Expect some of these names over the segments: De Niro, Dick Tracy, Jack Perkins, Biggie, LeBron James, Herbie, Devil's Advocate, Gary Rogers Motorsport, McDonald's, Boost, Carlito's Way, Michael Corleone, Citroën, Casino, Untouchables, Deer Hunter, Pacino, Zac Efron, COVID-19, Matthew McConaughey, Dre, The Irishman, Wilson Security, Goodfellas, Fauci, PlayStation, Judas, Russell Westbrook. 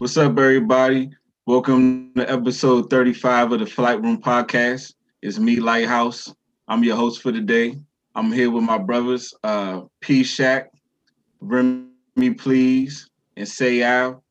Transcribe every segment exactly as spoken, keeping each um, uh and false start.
What's up, everybody? Welcome to episode thirty-five of the Flight Room Podcast. It's me, Lighthouse. I'm your host for today. I'm here with my brothers, uh, P. Shaq, Remy, please, and Sayal.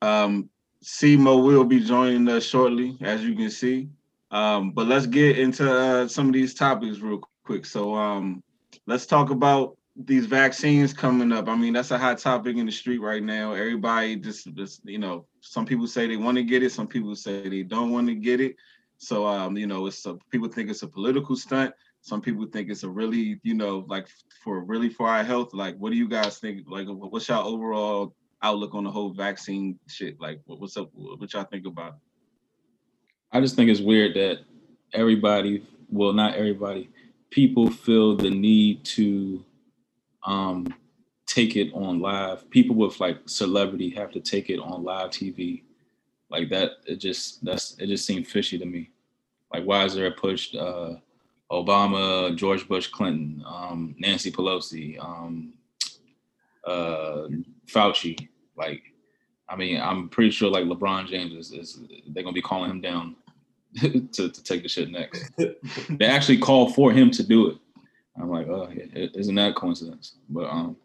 Um, SEMO will be joining us shortly, as you can see. Um, but let's get into uh, some of these topics real quick. So um, let's talk about these vaccines coming up. I mean, that's a hot topic in the street right now. Everybody just, just you know, some people say they want to get it. Some people say they don't want to get it. So, um, you know, it's a, people think it's a political stunt. Some people think it's a really, you know, like for really for our health. Like, what do you guys think? Like, what's your overall outlook on the whole vaccine shit? Like, what's up? What y'all think about it? I just think it's weird that everybody, well, not everybody, people feel the need to um, take it on live. People with like celebrity have to take it on live T V. Like that, it just, that's, it just seemed fishy to me. Like, why is there a push? Uh, Obama, George Bush, Clinton, um, Nancy Pelosi, um, uh, Fauci. Like, I mean, I'm pretty sure like LeBron James is, is they're going to be calling him down to, to take the shit next. They actually called for him to do it. I'm like, oh, yeah, isn't that a coincidence? But um,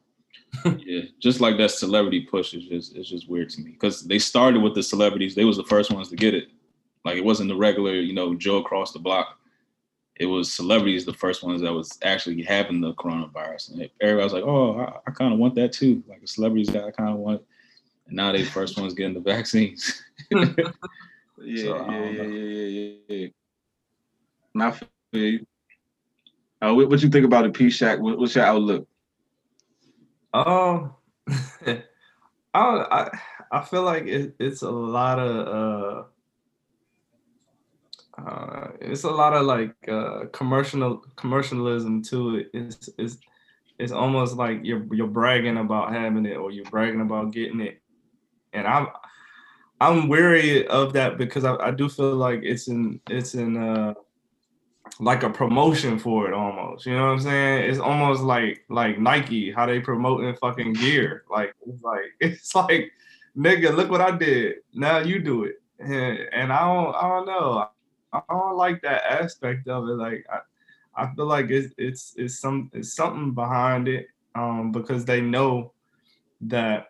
yeah, just like that celebrity push is just it's just weird to me because they started with the celebrities. They was the first ones to get it. Like, it wasn't the regular, you know, Joe across the block. It was celebrities, the first ones that was actually having the coronavirus. And everybody was like, oh, I, I kind of want that too. Like, the celebrities that I kind of want. And now they first ones getting the vaccines. yeah, so, yeah, yeah, yeah, yeah, yeah. And I feel you. Uh, what, what you think about the P. Shaq? What, what's your outlook? Um, I, I I feel like it, it's a lot of uh, uh, it's a lot of like uh, commercial commercialism to it. It's it's it's almost like you're you're bragging about having it or you're bragging about getting it, and I'm I'm weary of that because I, I do feel like it's in it's in. Uh, like a promotion for it almost, you know what I'm saying? It's almost like like Nike, how they promoting fucking gear. Like, it's like, it's like, nigga, look what I did. Now you do it. And, and I don't, I don't know. I don't like that aspect of it. Like, I, I feel like it's, it's, it's some, it's something behind it um, because they know that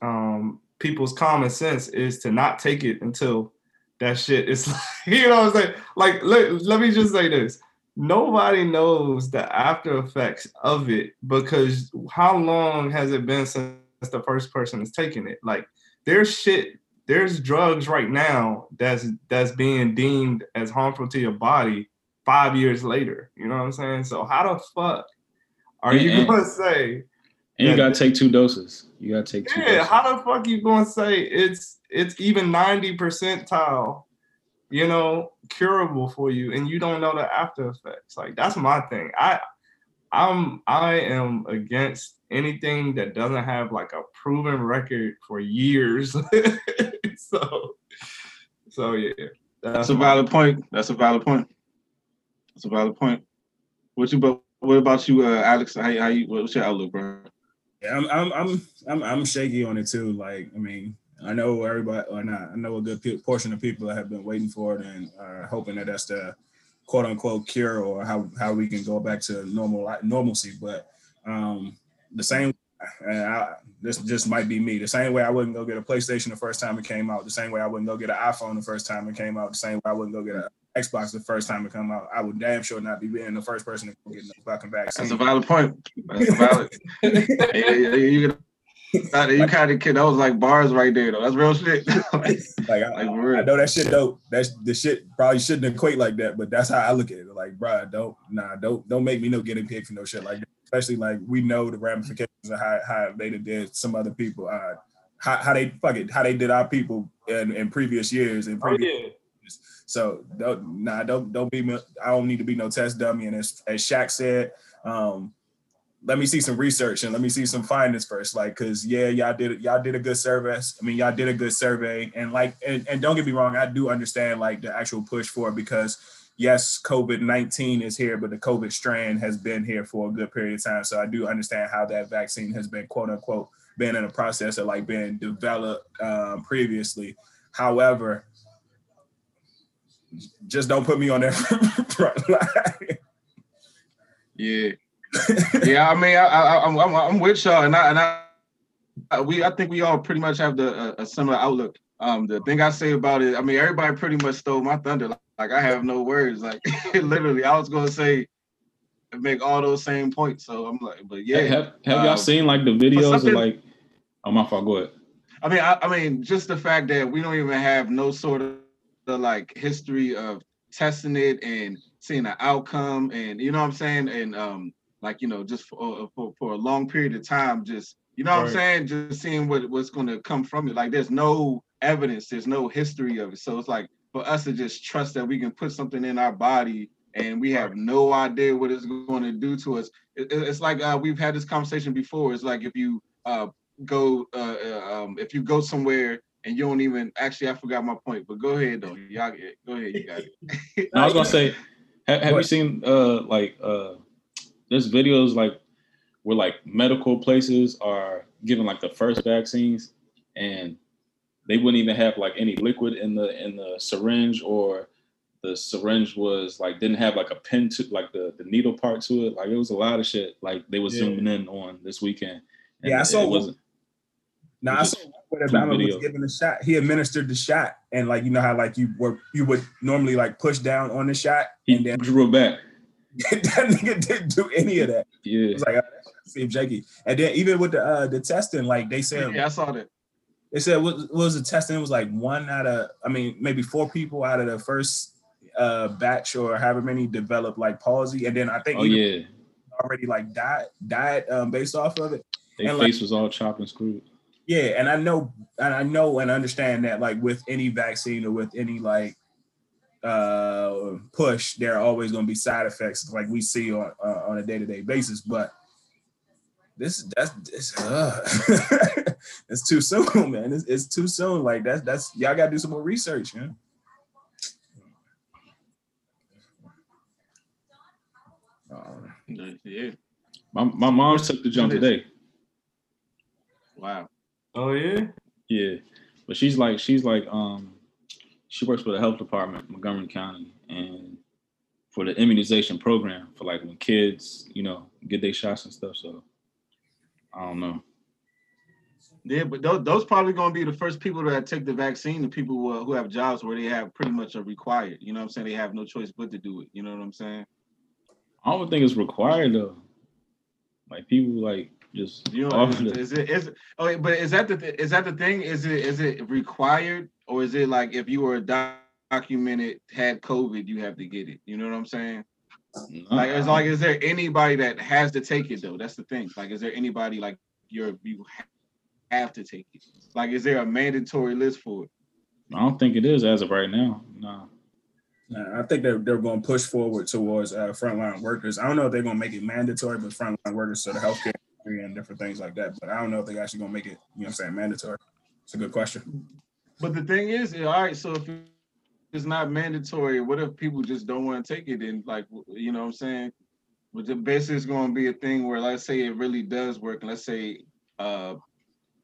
um, people's common sense is to not take it until that shit is like, you know what I'm saying? Like, let, let me just say this. Nobody knows the after effects of it because how long has it been since the first person is taking it? Like, there's shit, there's drugs right now that's that's being deemed as harmful to your body five years later. You know what I'm saying? So how the fuck are and, you going to say? And you got to take two doses. You got to take two yeah, doses. Yeah, how the fuck you going to say it's It's even ninety percentile, you know, curable for you, and you don't know the after effects. Like, that's my thing. I, I'm, I am against anything that doesn't have like a proven record for years. so, so yeah. That's, that's a valid point. That's a valid point. That's a valid point. What you, but what about you, uh, Alex? How, how you? What's your outlook, bro? Yeah, I'm, I'm, I'm, I'm, I'm shaky on it too. Like, I mean. I know everybody, or not, I know a good p- portion of people that have been waiting for it and are hoping that that's the quote unquote cure or how, how we can go back to normal normalcy. But um, the same, I, this just might be me, the same way I wouldn't go get a PlayStation the first time it came out, the same way I wouldn't go get an iPhone the first time it came out, the same way I wouldn't go get an Xbox the first time it come out, I would damn sure not be being the first person to go get no fucking vaccine. That's a valid point. That's a valid yeah, yeah, yeah. You kind of kid. That was like bars right there, though. That's real shit. like, like, I, like real. I know that shit dope. That's the shit. Probably shouldn't equate like that, but that's how I look at it. Like, bro, don't nah, don't don't make me no guinea pig for no shit like that. Especially like we know the ramifications of how how they did some other people, uh, how how they fuck it, how they did our people in, in previous years and previous. Oh, yeah. years. So don't nah, don't don't be. I don't need to be no test dummy. And as as Shaq said, um. let me see some research and let me see some findings first. Like, cause yeah, y'all did y'all did a good service. I mean, y'all did a good survey. And like, and, and don't get me wrong, I do understand like the actual push for it because yes, COVID nineteen is here, but the COVID strand has been here for a good period of time. So I do understand how that vaccine has been quote unquote been in a process of like being developed um, previously. However, just don't put me on that front line. Yeah, yeah. I mean, I, I, I'm, I'm, I'm with y'all, and I, and I, we, I think we all pretty much have the a, a similar outlook. Um, the thing I say about it, I mean, everybody pretty much stole my thunder. Like, like I have no words. Like, literally, I was gonna say, make all those same points. So I'm like, but yeah. Have, have y'all um, seen like the videos? Of, like, oh my fault. Go ahead. I mean, I, I mean, just the fact that we don't even have no sort of the like history of testing it and seeing the outcome, and you know what I'm saying, and um, like you know, just for for, for a long period of time, just you know what right. I'm saying, just seeing what what's going to come from it. Like, there's no evidence, there's no history of it. So it's like for us to just trust that we can put something in our body and we have no idea what it's going to do to us. It, it's like uh, we've had this conversation before. It's like if you uh, go, uh, uh, um, if you go somewhere and you don't even, actually, I forgot my point, but go ahead though. Y'all get, go ahead, you got it. I was going to say, have, have you seen uh, like, uh, there's videos like where like medical places are giving like the first vaccines and they wouldn't even have like any liquid in the in the syringe, or the syringe was like, didn't have like a pin to like the, the needle part to it. Like it was a lot of shit. Like they were yeah. zooming in on this weekend. And yeah, I saw it wasn't. No, nah, I saw what Obama was giving the shot. He administered the shot, and like you know how like you were you would normally like push down on the shot. He and then drew it back. That nigga didn't do any of that. Yeah, it was like oh, seems janky. And then even with the uh, the testing, like they said, yeah, I saw that. They said what, what was the testing? It was like one out of, I mean, maybe four people out of the first. Uh, batch or however many developed like palsy, and then I think oh, yeah. already like died died um, based off of it. Their and, face like, was all chopped and screwed. Yeah, and I know and I know and understand that like with any vaccine or with any like uh, push, there are always going to be side effects like we see on uh, on a day to day basis. But this that's this, uh, it's too soon, man. It's, it's too soon. Like that's that's y'all got to do some more research, man. Yeah, my my mom took the jump today. Wow. Oh yeah. Yeah, but she's like she's like um she works for the health department, Montgomery County, and for the immunization program for like when kids you know get their shots and stuff. So I don't know. Yeah, but those those probably gonna be the first people that take the vaccine. The people who, uh, who have jobs where they have pretty much are required. You know what I'm saying? They have no choice but to do it. You know what I'm saying? I don't think it's required though. Like people like just you know, is it is it, okay, but is that the th- is that the thing? Is it is it required, or is it like if you were doc- documented had COVID, you have to get it? You know what I'm saying? No. Like it's like is there anybody that has to take it though? That's the thing. Like is there anybody like you're you have to take it? Like is there a mandatory list for it? I don't think it is as of right now. No. I think they're, they're going to push forward towards uh, frontline workers. I don't know if they're going to make it mandatory, but frontline workers, so the healthcare and different things like that. But I don't know if they're actually going to make it, you know what I'm saying, mandatory. It's a good question. But the thing is, all right, so if it's not mandatory, what if people just don't want to take it? And like, you know what I'm saying? But basically it's going to be a thing where let's say it really does work. Let's say, uh,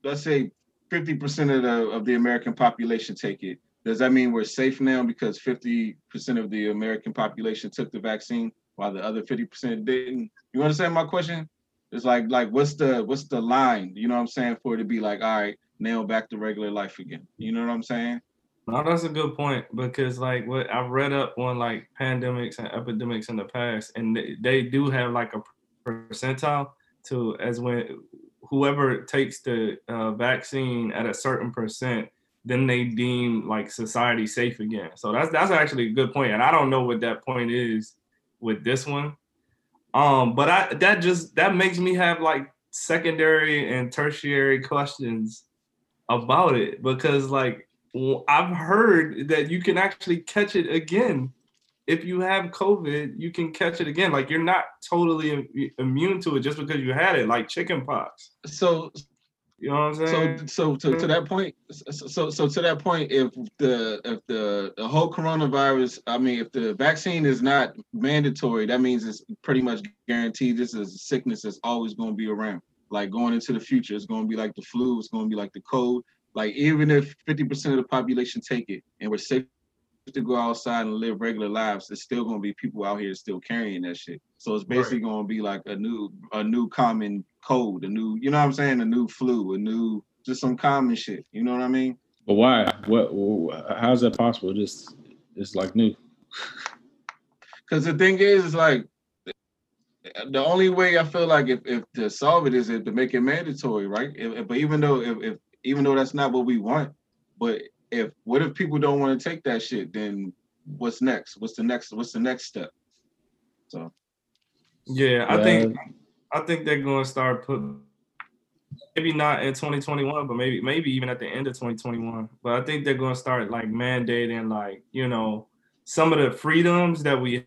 let's say fifty percent of the, of the American population take it. Does that mean we're safe now because fifty percent of the American population took the vaccine while the other fifty percent didn't? You understand my question? It's like, like what's the what's the line, you know what I'm saying, for it to be like, all right, now back to regular life again. You know what I'm saying? No, that's a good point, because like what I've read up on like pandemics and epidemics in the past, and they, they do have like a percentile to as when whoever takes the uh, vaccine at a certain percent, then they deem like society safe again. So that's that's actually a good point. And I don't know what that point is with this one. Um, but I that just that makes me have like secondary and tertiary questions about it, because like I've heard that you can actually catch it again. If you have COVID, you can catch it again. Like you're not totally immune to it just because you had it, like chicken pox. So You know what I'm saying? So, so to, to that point, so so to that point, if the if the, the whole coronavirus, I mean, if the vaccine is not mandatory, that means it's pretty much guaranteed. This is a sickness that's always going to be around. Like going into the future, it's going to be like the flu, it's going to be like the cold. Like even if fifty percent of the population take it and we're safe to go outside and live regular lives, there's still going to be people out here still carrying that shit. So it's basically right. going to be like a new, a new common cold, a new, you know what I'm saying? A new flu, a new, just some common shit. You know what I mean? But why? What? How is that possible? Just, it's like new. Because the thing is, it's like, the only way I feel like if, if to solve it is if to make it mandatory, right? If, if, but even though if, if even though that's not what we want, but if what if people don't want to take that shit, then what's next? What's the next? What's the next step? So, yeah, I uh, think I think they're going to start putting maybe not in twenty twenty-one, but maybe maybe even at the end of twenty twenty-one. But I think they're going to start like mandating like you know some of the freedoms that we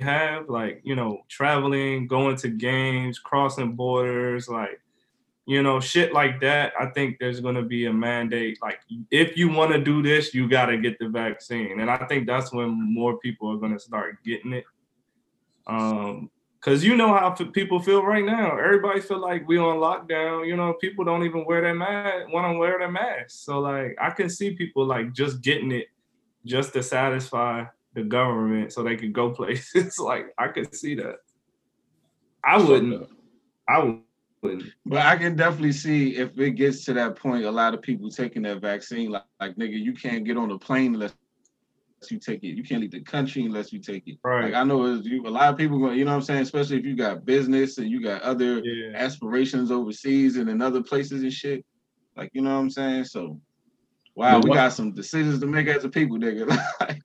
have, like, you know, traveling, going to games, crossing borders, like, you know, shit like that. I think there's going to be a mandate. Like, if you want to do this, you got to get the vaccine. And I think that's when more people are going to start getting it. Um, because you know how people feel right now. Everybody feel like we on lockdown. You know, people don't even wear their mask, want to wear their mask. So, like, I can see people, like, just getting it just to satisfy the government so they could go places. Like, I could see that. I wouldn't. I wouldn't. But I can definitely see if it gets to that point, a lot of people taking that vaccine. Like, like nigga, you can't get on a plane unless you take it. You can't leave the country unless you take it. Right. Like, I know you, a lot of people, you know what I'm saying? Especially if you got business and you got other yeah. aspirations overseas and in other places and shit. Like, you know what I'm saying? So, wow, we got some decisions to make as a people, nigga. like,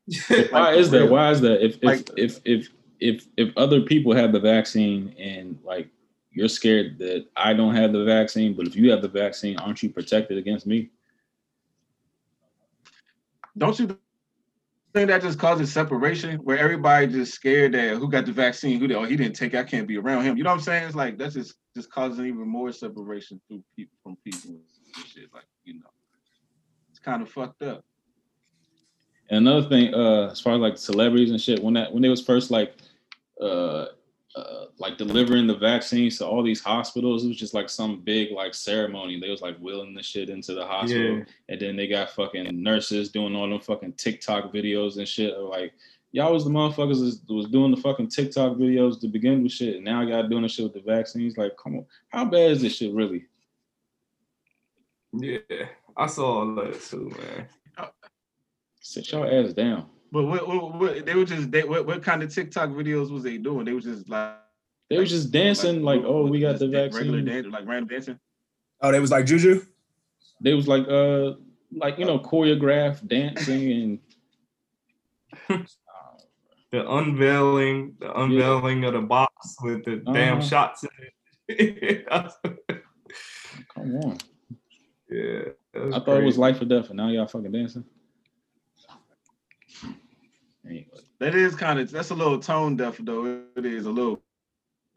why is that? Why is that? If if, like, if if if if other people have the vaccine and like you're scared that I don't have the vaccine, but if you have the vaccine, aren't you protected against me? Don't you think that just causes separation where everybody just scared that who got the vaccine, who did, oh he didn't take it, I can't be around him. You know what I'm saying? It's like that's just just causing even more separation through people from people and shit. Like you know. Kind of fucked up. And another thing, uh, as far as like celebrities and shit, when that when they was first like, uh, uh, like delivering the vaccines to all these hospitals, it was just like some big like ceremony. They was like wheeling the shit into the hospital, yeah. and then they got fucking nurses doing all them fucking TikTok videos and shit. Like y'all was the motherfuckers was, was doing the fucking TikTok videos to begin with shit, and now y'all doing the shit with the vaccines. Like, come on, how bad is this shit really? Yeah. I saw all that too, man. Sit your ass down. But what, what, what they were just they, what, what kind of TikTok videos was they doing? They were just like they were just dancing, like, like oh, we got the vaccine. Regular dancing, like random dancing. Oh, they was like Juju. They was like uh, like you know, choreographed dancing and the unveiling, the unveiling yeah. of the box with the uh-huh. damn shots in it. Come on. Yeah, I thought crazy. It was life or death, and now y'all fucking dancing. Anyway. That is kind of that's a little tone deaf though. It is a little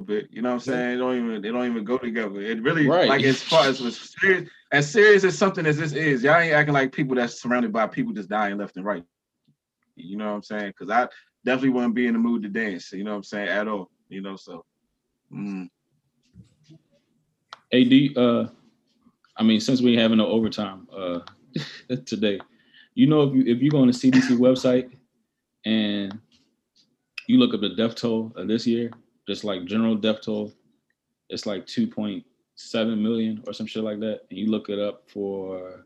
bit, you know what I'm saying? They don't even they don't even go together. It really right. like as far as was serious, as serious as something as this is, y'all ain't acting like people that's surrounded by people just dying left and right. You know what I'm saying? Because I definitely wouldn't be in the mood to dance. You know what I'm saying? At all. You know so. Mm. Hey, do you, uh. I mean, since we're having no overtime uh, today, you know, if you if you go on the C D C website and you look up the death toll of this year, just like general death toll, it's like two point seven million or some shit like that. And you look it up for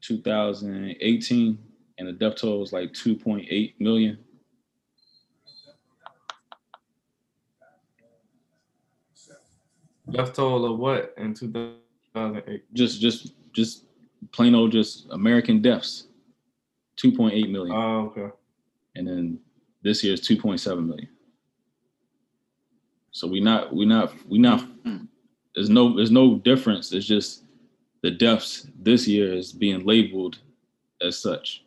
two thousand eighteen and the death toll is like two point eight million. Death toll of what in two thousand eighteen? Just, just, just plain old, just American deaths, two point eight million. Oh, okay. And then this year is two point seven million. So we not, we not, we not. There's no, there's no difference. It's just the deaths this year is being labeled as such.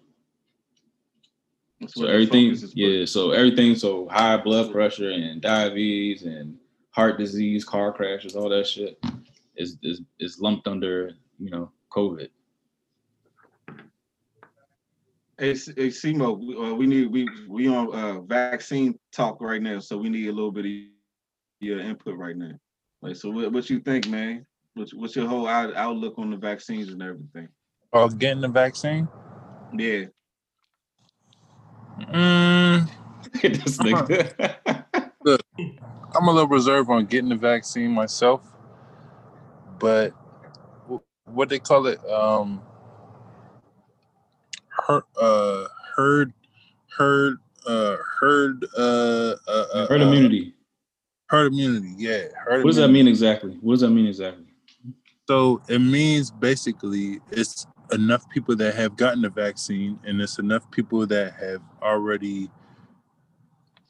That's so everything, yeah. So everything, so high blood pressure and diabetes and heart disease, car crashes, all that shit. Is, is is lumped under, you know, COVID. Hey, hey SEMO, we, uh, we need we we on uh, vaccine talk right now, so we need a little bit of your input right now. Like, so what, what you think, man? What's, what's your whole out, outlook on the vaccines and everything? Oh, getting the vaccine? Yeah. Mm. This nigga. Look, I'm a little reserved on getting the vaccine myself, but what they call it, um, her, uh, herd, herd, uh, herd, uh, uh, herd immunity. Uh, herd immunity, yeah. Herd what does immunity. that mean exactly? What does that mean exactly? So it means basically it's enough people that have gotten the vaccine, and it's enough people that have already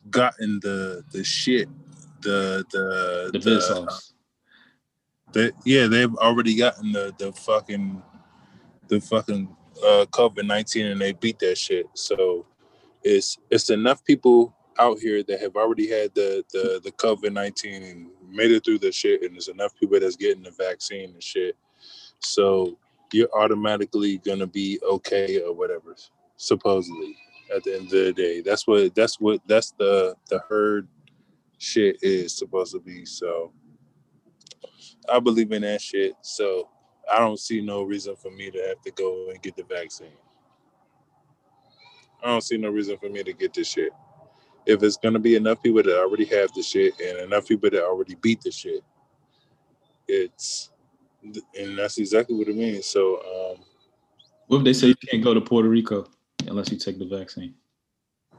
gotten the the shit, the the the, the, sauce. the yeah, they've already gotten the the fucking the fucking uh, COVID nineteen, and they beat that shit. So it's it's enough people out here that have already had the the the COVID nineteen and made it through the shit, and there's enough people that's getting the vaccine and shit. So you're automatically gonna be okay or whatever, supposedly. At the end of the day, that's what that's what that's the the herd shit is supposed to be. So I believe in that shit. So I don't see no reason for me to have to go and get the vaccine. I don't see no reason for me to get this shit. If it's gonna be enough people that already have the shit and enough people that already beat the shit, it's and that's exactly what it means. So, um, what if they say you can't go to Puerto Rico unless you take the vaccine?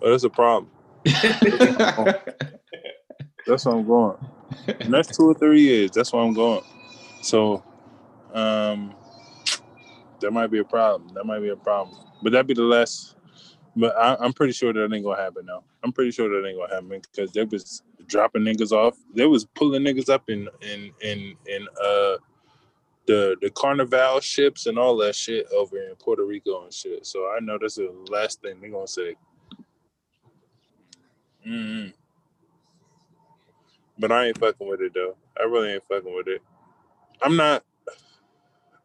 Well, that's a problem. That's where I'm going. The next two or three years, that's where I'm going. So, um, that might be a problem. That might be a problem. But that'd be the last. But I, I'm pretty sure that ain't gonna happen now. I'm pretty sure that ain't gonna happen because they was dropping niggas off. They was pulling niggas up in in in in uh. The the carnival ships and all that shit over in Puerto Rico and shit. So I know that's the last thing they're gonna say. Mm-hmm. But I ain't fucking with it though. I really ain't fucking with it. I'm not.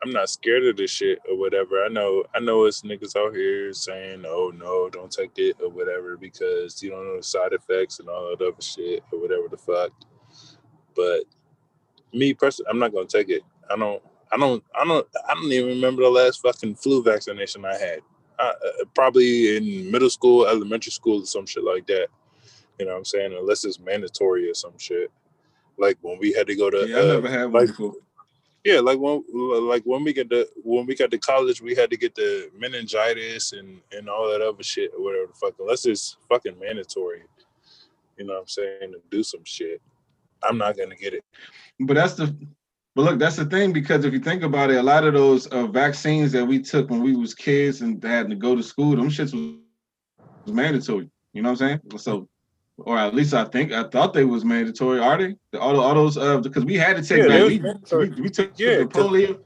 I'm not scared of this shit or whatever. I know. I know it's niggas out here saying, "Oh no, don't take it" or whatever because you don't know the side effects and all that other shit or whatever the fuck. But me personally, I'm not gonna take it. I don't. I don't, I don't, I don't even remember the last fucking flu vaccination I had. I, uh, probably in middle school, elementary school, or some shit like that. You know what I'm saying? Unless it's mandatory or some shit. Like when we had to go to. Yeah, uh, I never had one. Like, yeah, like when, like when we get the when we got to college, we had to get the meningitis and and all that other shit or whatever the fuck. Unless it's fucking mandatory. You know what I'm saying? To do some shit, I'm not gonna get it. But that's the. But look, that's the thing, because if you think about it, a lot of those uh, vaccines that we took when we was kids and had to go to school, them shits was, was mandatory. You know what I'm saying? So, or at least I think, I thought they was mandatory. Are they? The, all, all those, uh, because we had to take, yeah, that. We, we, we took yeah, the polio.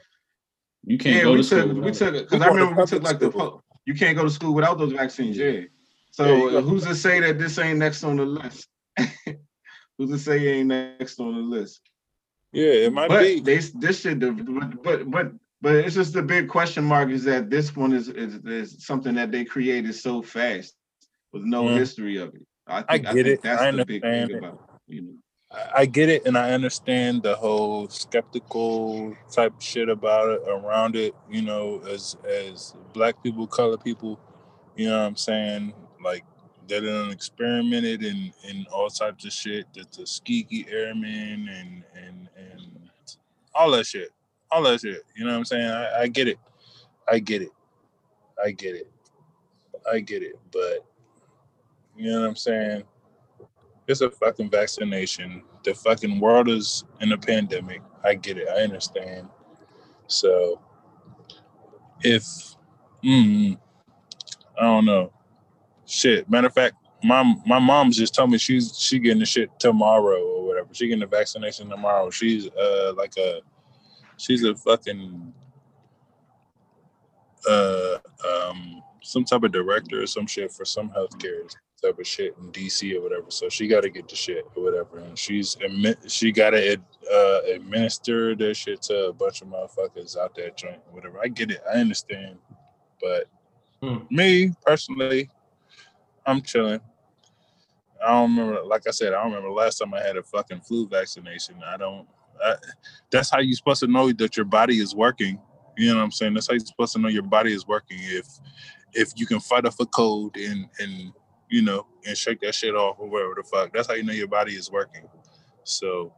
You can't yeah, go to took, school. We took, because I remember we took like the, po- you can't go to school without those vaccines, yeah. So yeah, uh, who's to say that this ain't next on the list? Who's to say it ain't next on the list? Yeah, it might but be. They, this shit, but but but it's just the big question mark is that this one is is, is something that they created so fast with no mm-hmm. history of it. I, think, I get I think it. That's I the big thing it. About it, you know. I get it, and I understand the whole skeptical type shit about it, around it. You know, as as black people, color people, you know what I'm saying? Like they done experimented in in all types of shit. The Tuskegee Airmen and and. All that shit. All that shit. You know what I'm saying? I, I get it. I get it. I get it. I get it. But, you know what I'm saying? It's a fucking vaccination. The fucking world is in a pandemic. I get it. I understand. So, if, mm, I don't know. Shit. Matter of fact, my my mom just told me she's she getting the shit tomorrow or whatever. She getting the vaccination tomorrow. She's uh like a she's a fucking uh um some type of director or some shit for some healthcare type of shit in D C or whatever. So she got to get the shit or whatever, and she's she got to uh, administer that shit to a bunch of motherfuckers out there joint whatever. I get it. I understand, but hmm. me personally, I'm chilling. I don't remember, like I said, I don't remember last time I had a fucking flu vaccination. I don't, uh, that's how you're supposed to know that your body is working. You know what I'm saying? That's how you're supposed to know your body is working. If if you can fight off a cold and, and you know, and shake that shit off or whatever the fuck, that's how you know your body is working. So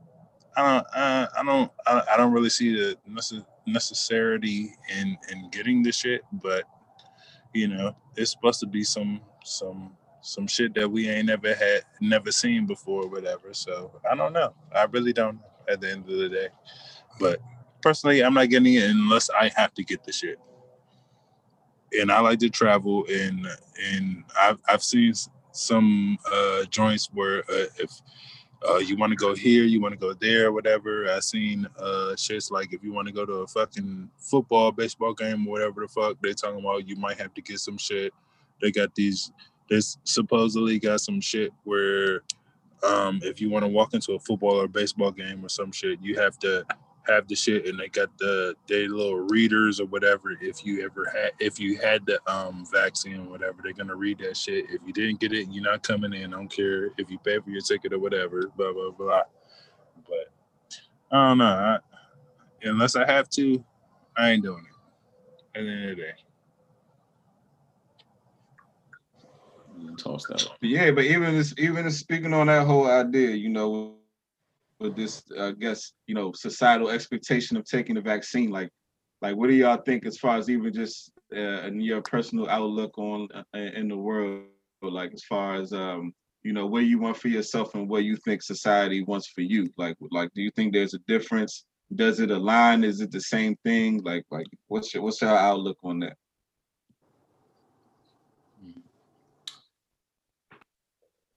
I don't, I, I don't, I, I don't really see the necess- necessity in, in getting this shit, but you know, it's supposed to be some, some, some shit that we ain't never had, never seen before or whatever. So I don't know. I really don't know at the end of the day, but personally, I'm not getting it unless I have to get the shit. And I like to travel, and and I've I've seen some uh, joints where uh, if uh, you want to go here, you want to go there, whatever. I've seen uh, shits like if you want to go to a fucking football, baseball game, or whatever the fuck they're talking about, you might have to get some shit. They got these. They supposedly got some shit where um, if you want to walk into a football or baseball game or some shit, you have to have the shit, and they got the their little readers or whatever. If you ever had, if you had the um vaccine or whatever, they're gonna read that shit. If you didn't get it, you're not coming in. I don't care if you pay for your ticket or whatever. Blah blah blah. But I don't know. I, unless I have to, I ain't doing it. At the end of the day. Toss that one. Yeah, but even this, even speaking on that whole idea, you know. With this, I guess, you know, societal expectation of taking the vaccine, like, like, what do y'all think as far as even just uh, your personal outlook on uh, in the world, like as far as um, you know, what you want for yourself and what you think society wants for you, like, like, do you think there's a difference? Does it align? Is it the same thing? Like, like, what's your, what's your outlook on that?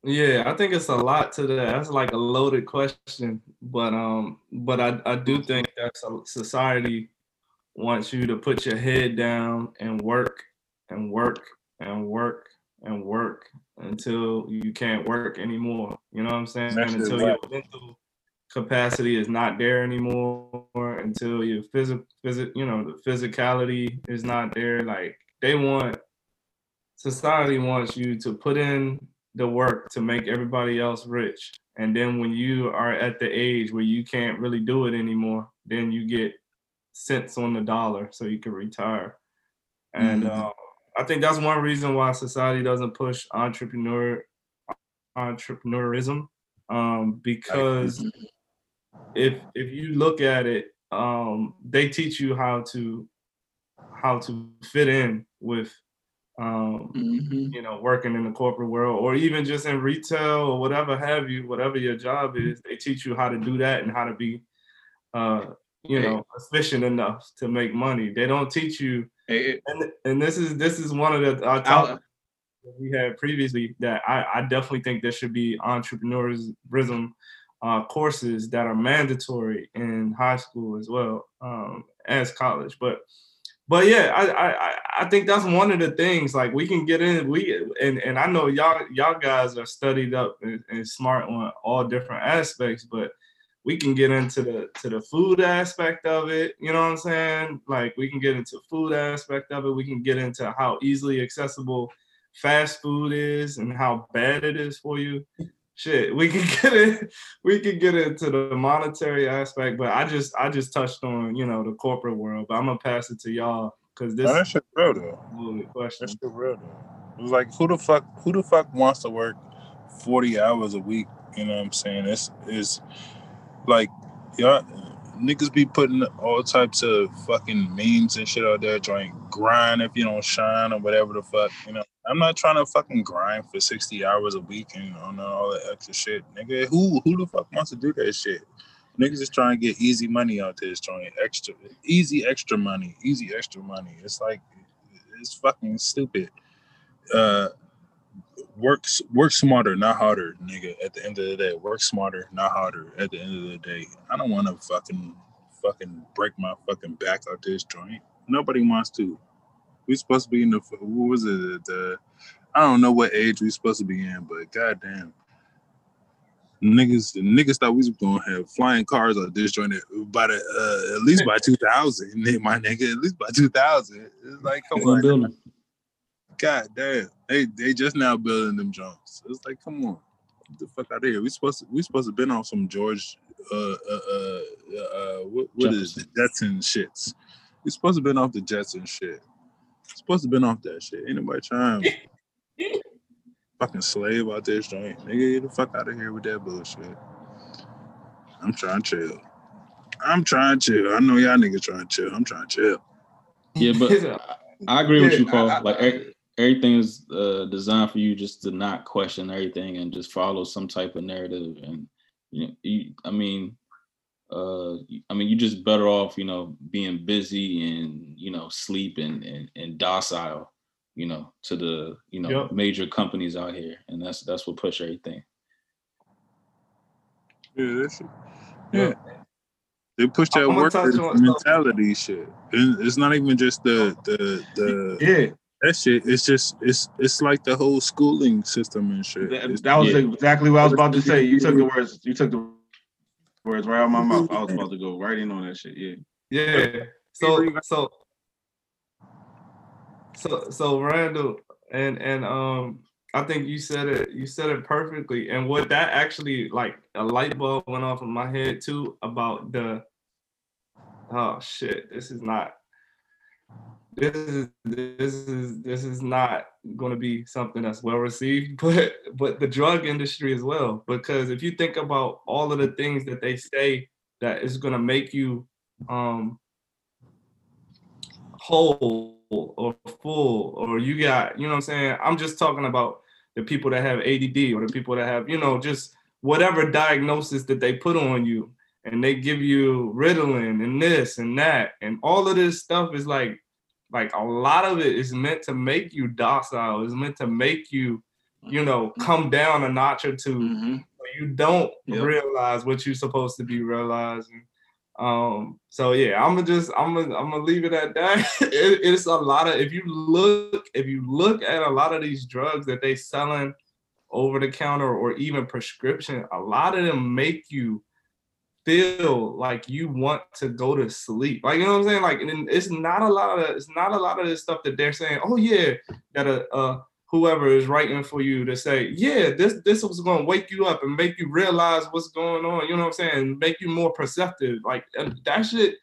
Yeah, I think it's a lot to that. That's like a loaded question, but um, but I, I do think that society wants you to put your head down and work and work and work and work until you can't work anymore. You know what I'm saying? That's until right. Your mental capacity is not there anymore, until your physical, phys- you know, the physicality is not there. Like they want, society wants you to put in the work to make everybody else rich, and then when you are at the age where you can't really do it anymore, then you get cents on the dollar so you can retire. And mm-hmm. uh, I think that's one reason why society doesn't push entrepreneur entrepreneurism, um, because if if you look at it, um, they teach you how to how to fit in with. Um, mm-hmm. You know, working in the corporate world or even just in retail or whatever have you, whatever your job is, they teach you how to do that and how to be, uh, you know, efficient enough to make money. They don't teach you. Hey, and, and this is this is one of the uh, topics that we had previously that I, I definitely think there should be entrepreneurism uh, courses that are mandatory in high school as well um, as college. But But yeah, I, I I think that's one of the things. Like we can get in, we and, and I know y'all y'all guys are studied up and, and smart on all different aspects, but we can get into the to the food aspect of it. You know what I'm saying? Like we can get into food aspect of it. We can get into how easily accessible fast food is and how bad it is for you. Shit, we can get it. We can get into the monetary aspect, but I just, I just touched on, you know, the corporate world. But I'm gonna pass it to y'all because this. No, that shit real though. Question. That shit real though. It's like who the fuck, who the fuck wants to work forty hours a week? You know what I'm saying? It's, it's like y'all niggas be putting all types of fucking memes and shit out there, trying to grind if you don't shine or whatever the fuck, you know. I'm not trying to fucking grind for sixty hours a week and on all that extra shit, nigga. Who who the fuck wants to do that shit? Niggas is trying to get easy money out there. It's trying extra, easy extra money, easy extra money. It's like it's fucking stupid. Uh, work work smarter, not harder, nigga. At the end of the day, work smarter, not harder. At the end of the day, I don't want to fucking fucking break my fucking back out this joint. Nobody wants to. We supposed to be in the, what was it? The, I don't know what age we supposed to be in, but goddamn, niggas, niggas thought we was gonna have flying cars or disjointed by the, uh, at least by two thousand, my nigga, at least by two thousand. It's like, come on, building. Goddamn, they they just now building them jumps. It's like, come on, get the fuck out of here. We supposed to, we supposed to been on some George uh, uh, uh, uh what, what is it? The Jets and shits. It's supposed to have been off the Jets and shit. It's supposed to have been off that shit. Ain't nobody trying to fucking slave out there joint. Nigga, get the fuck out of here with that bullshit. I'm trying to chill. I'm trying to chill. I know y'all niggas trying to chill. I'm trying to chill. Yeah, but I agree with you, Paul. I, I, like, er- everything is uh, designed for you just to not question everything and just follow some type of narrative. And, you know, you, I mean, uh, I mean, you're just better off, you know, being busy and, you know, sleep and, and, and docile, you know, to the, you know, yep. major companies out here. And that's, that's what push everything. Yeah, that's it. Yeah. They push that work mentality stuff. Shit. And it's not even just the the the yeah. that shit. It's just it's it's like the whole schooling system and shit. That, that was yeah. exactly what I was about to say. You took the words. You took the words right out of my mouth. I was about to go right in on that shit. Yeah. Yeah. So so so so Randall and and um. I think you said it. You said it perfectly. And what that actually, like, a light bulb went off in my head too about the. Oh shit! This is not. This is this is this is not going to be something that's well received. But but the drug industry as well, because if you think about all of the things that they say that is going to make you um, whole. Or full, or you got, you know what I'm saying? I'm just talking about the people that have A D D or the people that have, you know, just whatever diagnosis that they put on you, and they give you Ritalin and this and that. And all of this stuff is like, like a lot of it is meant to make you docile. It's meant to make you, you know, come down a notch or two. Mm-hmm. You don't yep. realize what you're supposed to be realizing. Um, so yeah, I'm gonna just, I'm gonna, I'm gonna leave it at that. it, it's a lot of, if you look, if you look at a lot of these drugs that they selling over the counter or even prescription, a lot of them make you feel like you want to go to sleep. Like, you know what I'm saying? Like, and it's not a lot of, it's not a lot of this stuff that they're saying, oh yeah, that, uh, uh whoever is writing for you to say, yeah, this this was going to wake you up and make you realize what's going on, you know what I'm saying, make you more perceptive. Like, that shit,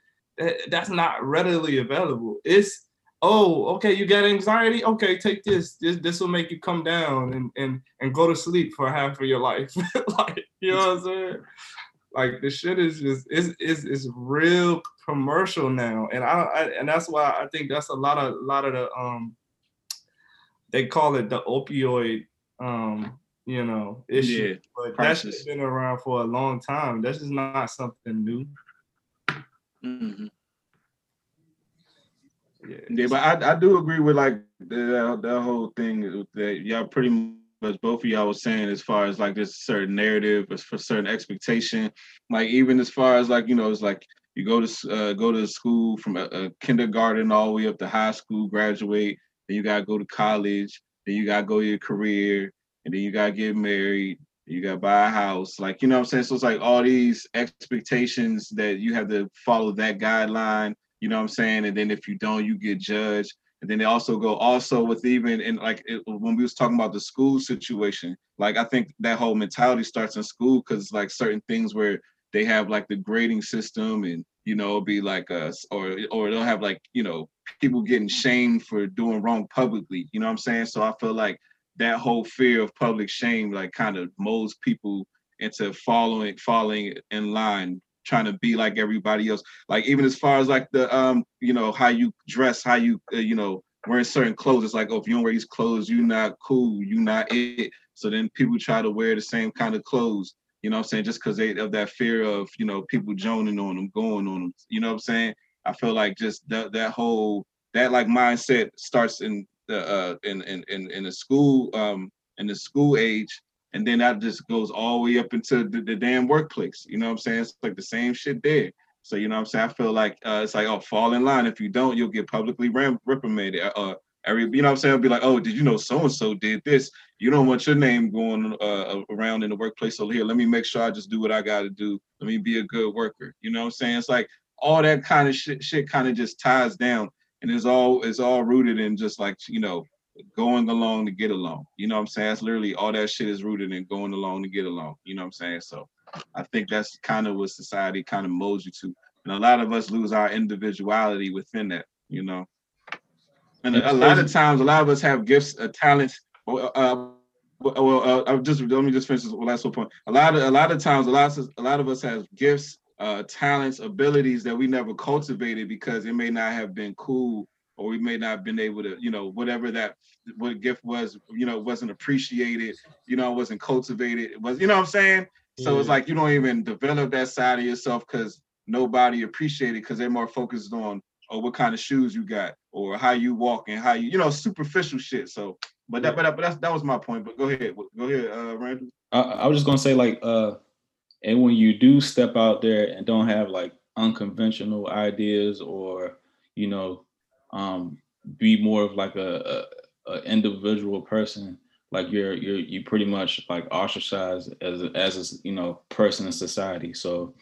that's not readily available. It's, oh, okay, you got anxiety? Okay, take this. This this will make you come down and and, and go to sleep for half of your life. Like, you know what I'm saying? Like, the shit is just, it's, it's, it's real commercial now. And I, I and that's why I think that's a lot of, lot of the, um, they call it the opioid, um, you know, issue. Yeah, but crisis. That's just been around for a long time. That's just not something new. Mm-hmm. Yeah. yeah, but I, I do agree with like the, the whole thing that y'all pretty much both of y'all was saying, as far as like this certain narrative, as for certain expectation, like even as far as like, you know, it's like you go to uh, go to school from a, a kindergarten all the way up to high school, graduate. Then you gotta go to college, then you gotta go to your career, and then you gotta get married, you gotta buy a house. Like, you know what I'm saying? So it's like all these expectations that you have to follow that guideline, you know what I'm saying? And then if you don't, you get judged. And then they also go also with even, and like it, when we was talking about the school situation, like I think that whole mentality starts in school, because like certain things where they have like the grading system and, you know, it'll be like us, or or they'll have like, you know, people getting shamed for doing wrong publicly, you know what I'm saying? So I feel like that whole fear of public shame like kind of molds people into following, falling in line, trying to be like everybody else. Like even as far as like the, um, you know, how you dress, how you, uh, you know, wearing certain clothes. It's like, oh, if you don't wear these clothes, you're not cool, you're not it. So then people try to wear the same kind of clothes. You know what I'm saying? Just because they have that fear of, you know, people joning on them, going on them. You know what I'm saying? I feel like just that, that whole, that like mindset starts in the uh, in in in in the school um in the school age, and then that just goes all the way up into the, the damn workplace. You know what I'm saying? It's like the same shit there. So you know what I'm saying? I feel like uh, it's like, oh, fall in line. If you don't, you'll get publicly ram- reprimanded. Uh, Every, you know what I'm saying? I'll be like, oh, did you know so-and-so did this? You don't want your name going uh, around in the workplace. So here, let me make sure I just do what I got to do. Let me be a good worker. You know what I'm saying? It's like all that kind of shit, shit kind of just ties down. And it's all it's all rooted in just like, you know, going along to get along. You know what I'm saying? It's literally all that shit is rooted in going along to get along. You know what I'm saying? So I think that's kind of what society kind of molds you to. And a lot of us lose our individuality within that, you know. And a, a lot of times, a lot of us have gifts, uh, talents. Well, uh, well uh, just let me just finish this last whole point. A lot of a lot of times, a lot of, a lot of us have gifts, uh, talents, abilities that we never cultivated because it may not have been cool, or we may not have been able to, you know, whatever that what gift was, you know, wasn't appreciated, you know, wasn't cultivated. It was, you know what I'm saying? So yeah. It's like you don't even develop that side of yourself because nobody appreciated, because they're more focused on, oh, what kind of shoes you got, or how you walk, and how you, you know, superficial shit. So, but that, but that, but that's, that was my point. But go ahead, go ahead, uh, Randall. I, I was just gonna say, like, uh, and when you do step out there and don't have like unconventional ideas, or you know, um, be more of like a, a, a individual person, like you're you're you pretty much like ostracized as a, as a, you know, person in society. So.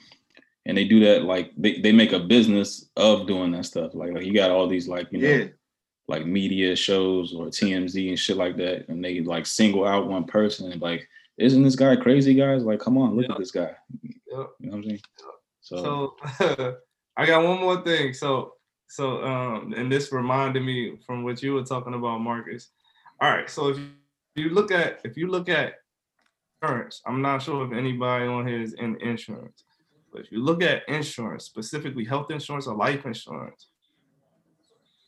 And they do that, like, they, they make a business of doing that stuff. Like, like you got all these, like, you know, yeah. like, media shows or T M Z and shit like that. And they, like, single out one person and, like, isn't this guy crazy, guys? Like, come on, look yep. at this guy. Yep. You know what I'm saying? So, so I got one more thing. So, so um, and this reminded me from what you were talking about, Marcus. All right, so if you look at, if you look at insurance, I'm not sure if anybody on here is in insurance. If you look at insurance, specifically health insurance or life insurance,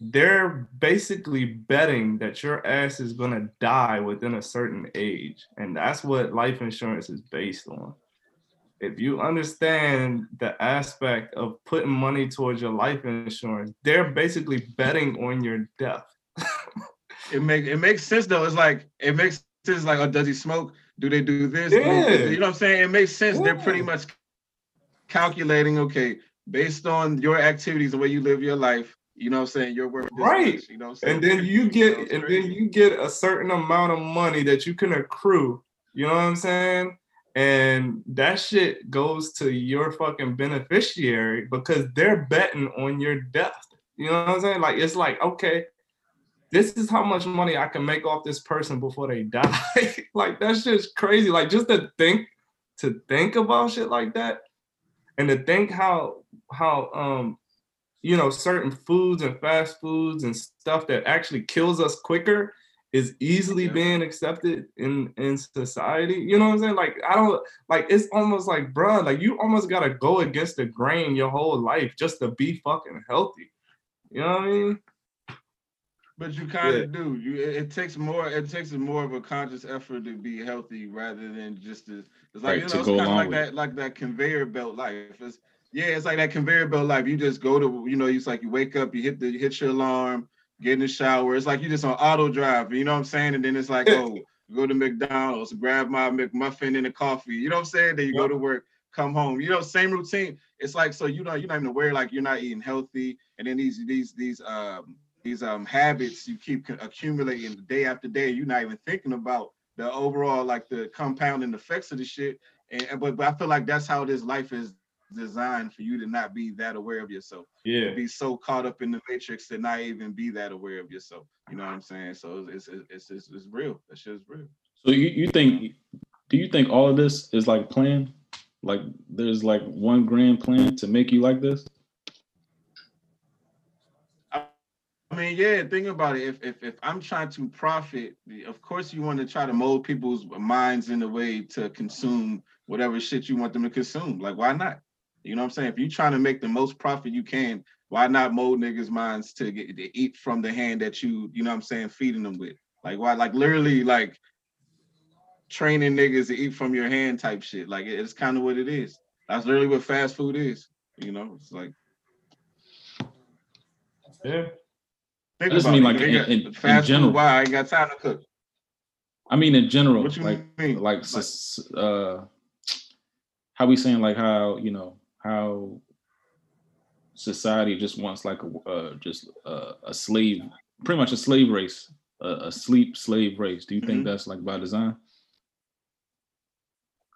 they're basically betting that your ass is going to die within a certain age. And that's what life insurance is based on. If you understand the aspect of putting money towards your life insurance, they're basically betting on your death. It makes it makes sense, though. It's like, it makes sense, like, oh, does he smoke? Do they do this? Yeah. You know what I'm saying? It makes sense. Yeah. They're pretty much calculating, okay, based on your activities, the way you live your life, you know what I'm saying, your work, right, much, you know what I'm saying? And then you get, you know, and then you get a certain amount of money that you can accrue, you know what I'm saying, and that shit goes to your fucking beneficiary because they're betting on your death, you know what I'm saying? Like, it's like, okay, this is how much money I can make off this person before they die. Like, that shit's crazy. Like, just to think to think about shit like that. And to think how, how um, you know, certain foods and fast foods and stuff that actually kills us quicker is easily yeah. being accepted in, in society. You know what I'm saying? Like, I don't, like, it's almost like, bruh, like, you almost got to go against the grain your whole life just to be fucking healthy. You know what I mean? But you kind of yeah. do. You, it, it takes more. It takes more of a conscious effort to be healthy rather than just to. It's like, right, you know, it's kind of like with. that, like that conveyor belt life. It's, yeah, it's like that conveyor belt life. You just go to, you know, it's like you wake up, you hit the, you hit your alarm, get in the shower. It's like you just on auto drive. You know what I'm saying? And then it's like, oh, go to McDonald's, grab my McMuffin and a coffee. You know what I'm saying? Then you yeah. go to work, come home. You know, same routine. It's like, so you know, you're not even aware, like, you're not eating healthy, and then these these these um. These um, habits you keep accumulating day after day. You're not even thinking about the overall, like, the compounding effects of the shit. And but, but I feel like that's how this life is designed, for you to not be that aware of yourself. Yeah. To be so caught up in the matrix to not even be that aware of yourself. You know what I'm saying? So it's it's it's it's, it's real. That shit is real. So you, you think? Do you think all of this is like planned? Like, there's like one grand plan to make you like this? I mean, yeah, think about it. If, if if I'm trying to profit, of course you want to try to mold people's minds in a way to consume whatever shit you want them to consume. Like, why not? You know what I'm saying? If you're trying to make the most profit you can, why not mold niggas' minds to get to eat from the hand that you, you know what I'm saying, feeding them with? Like, why? Like, literally, like, training niggas to eat from your hand type shit. Like, it's kind of what it is. That's literally what fast food is. You know, it's like, yeah. Think I just mean, like, in, in, in general. Why I ain't got time to cook. I mean, in general, what you like, mean? like, like, uh, how we saying, like, how, you know, how society just wants, like, a, uh, just uh, a slave, pretty much a slave race, uh, a sleep slave race. Do you mm-hmm. think that's, like, by design?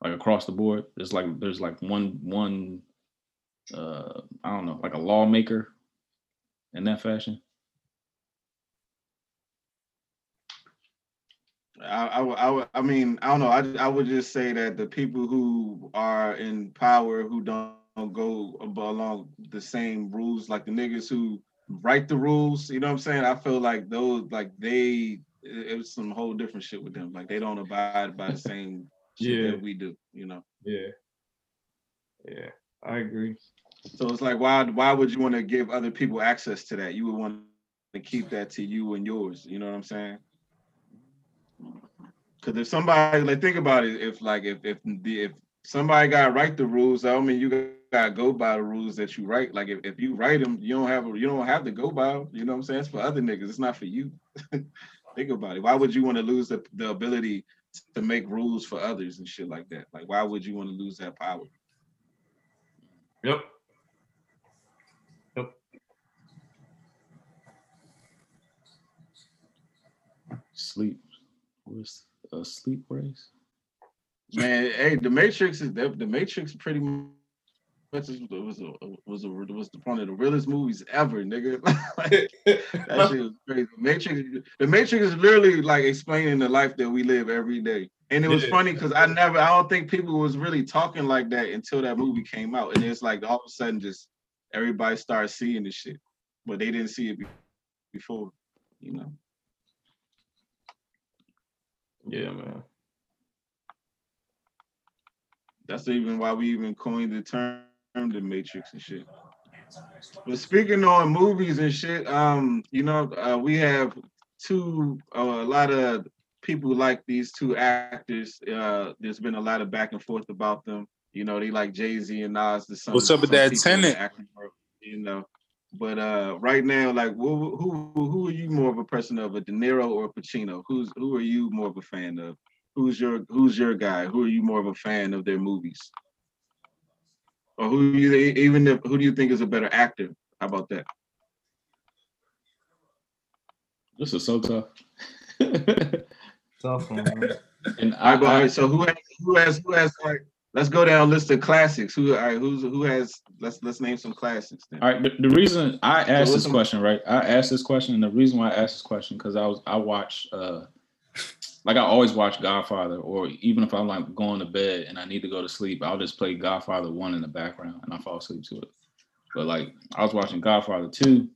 Like, across the board, there's like, there's like one, one, uh, I don't know, like a lawmaker in that fashion. I, I, I, I mean, I don't know. I, I would just say that the people who are in power, who don't go along the same rules, like the niggas who write the rules, you know what I'm saying? I feel like those, like they, it was some whole different shit with them. Like they don't abide by the same yeah. shit that we do, you know? Yeah. Yeah, I agree. So it's like, why, why would you want to give other people access to that? You would want to keep that to you and yours, you know what I'm saying? Because if somebody, like, think about it, if like if if if somebody got to write the rules, I mean, you got to go by the rules that you write. Like if, if you write them, you don't have you don't have to go by them. You know what I'm saying? It's for other niggas. It's not for you. Think about it. Why would you want to lose the, the ability to make rules for others and shit like that? Like, why would you want to lose that power? Yep. Yep. Sleep. Where's a sleep race? Man, hey, the Matrix is the, the Matrix pretty much was a, was a, was a, was one of the realest movies ever, nigga. Like, that shit was crazy. Matrix, the Matrix is literally like explaining the life that we live every day. And it was funny because I never, I don't think people was really talking like that until that movie came out. And it's like all of a sudden just everybody started seeing this shit, but they didn't see it before, you know? Yeah, man. That's even why we even coined the term the Matrix and shit. But speaking on movies and shit, um, you know, uh, we have two, uh, a lot of people like these two actors. Uh, there's been a lot of back and forth about them. You know, they like Jay-Z and Nas. The son, What's up with that tenant? You know, but uh, right now, like, who, who who are you more of a person of, a De Niro or a Pacino? Who's who are you more of a fan of? Who's your who's your guy? Who are you more of a fan of their movies? Or who you even if, who do you think is a better actor? How about that? This is so tough. Tough one. And I, all right, so who has who has who has like let's go down a list of classics. Who all right, who's who has let's let's name some classics then. All right, the, the reason I asked so this some, question, right? I asked this question, and the reason why I asked this question, because I was I watched uh like I always watch Godfather, or even if I'm like going to bed and I need to go to sleep, I'll just play Godfather one in the background and I fall asleep to it. But like I was watching Godfather two,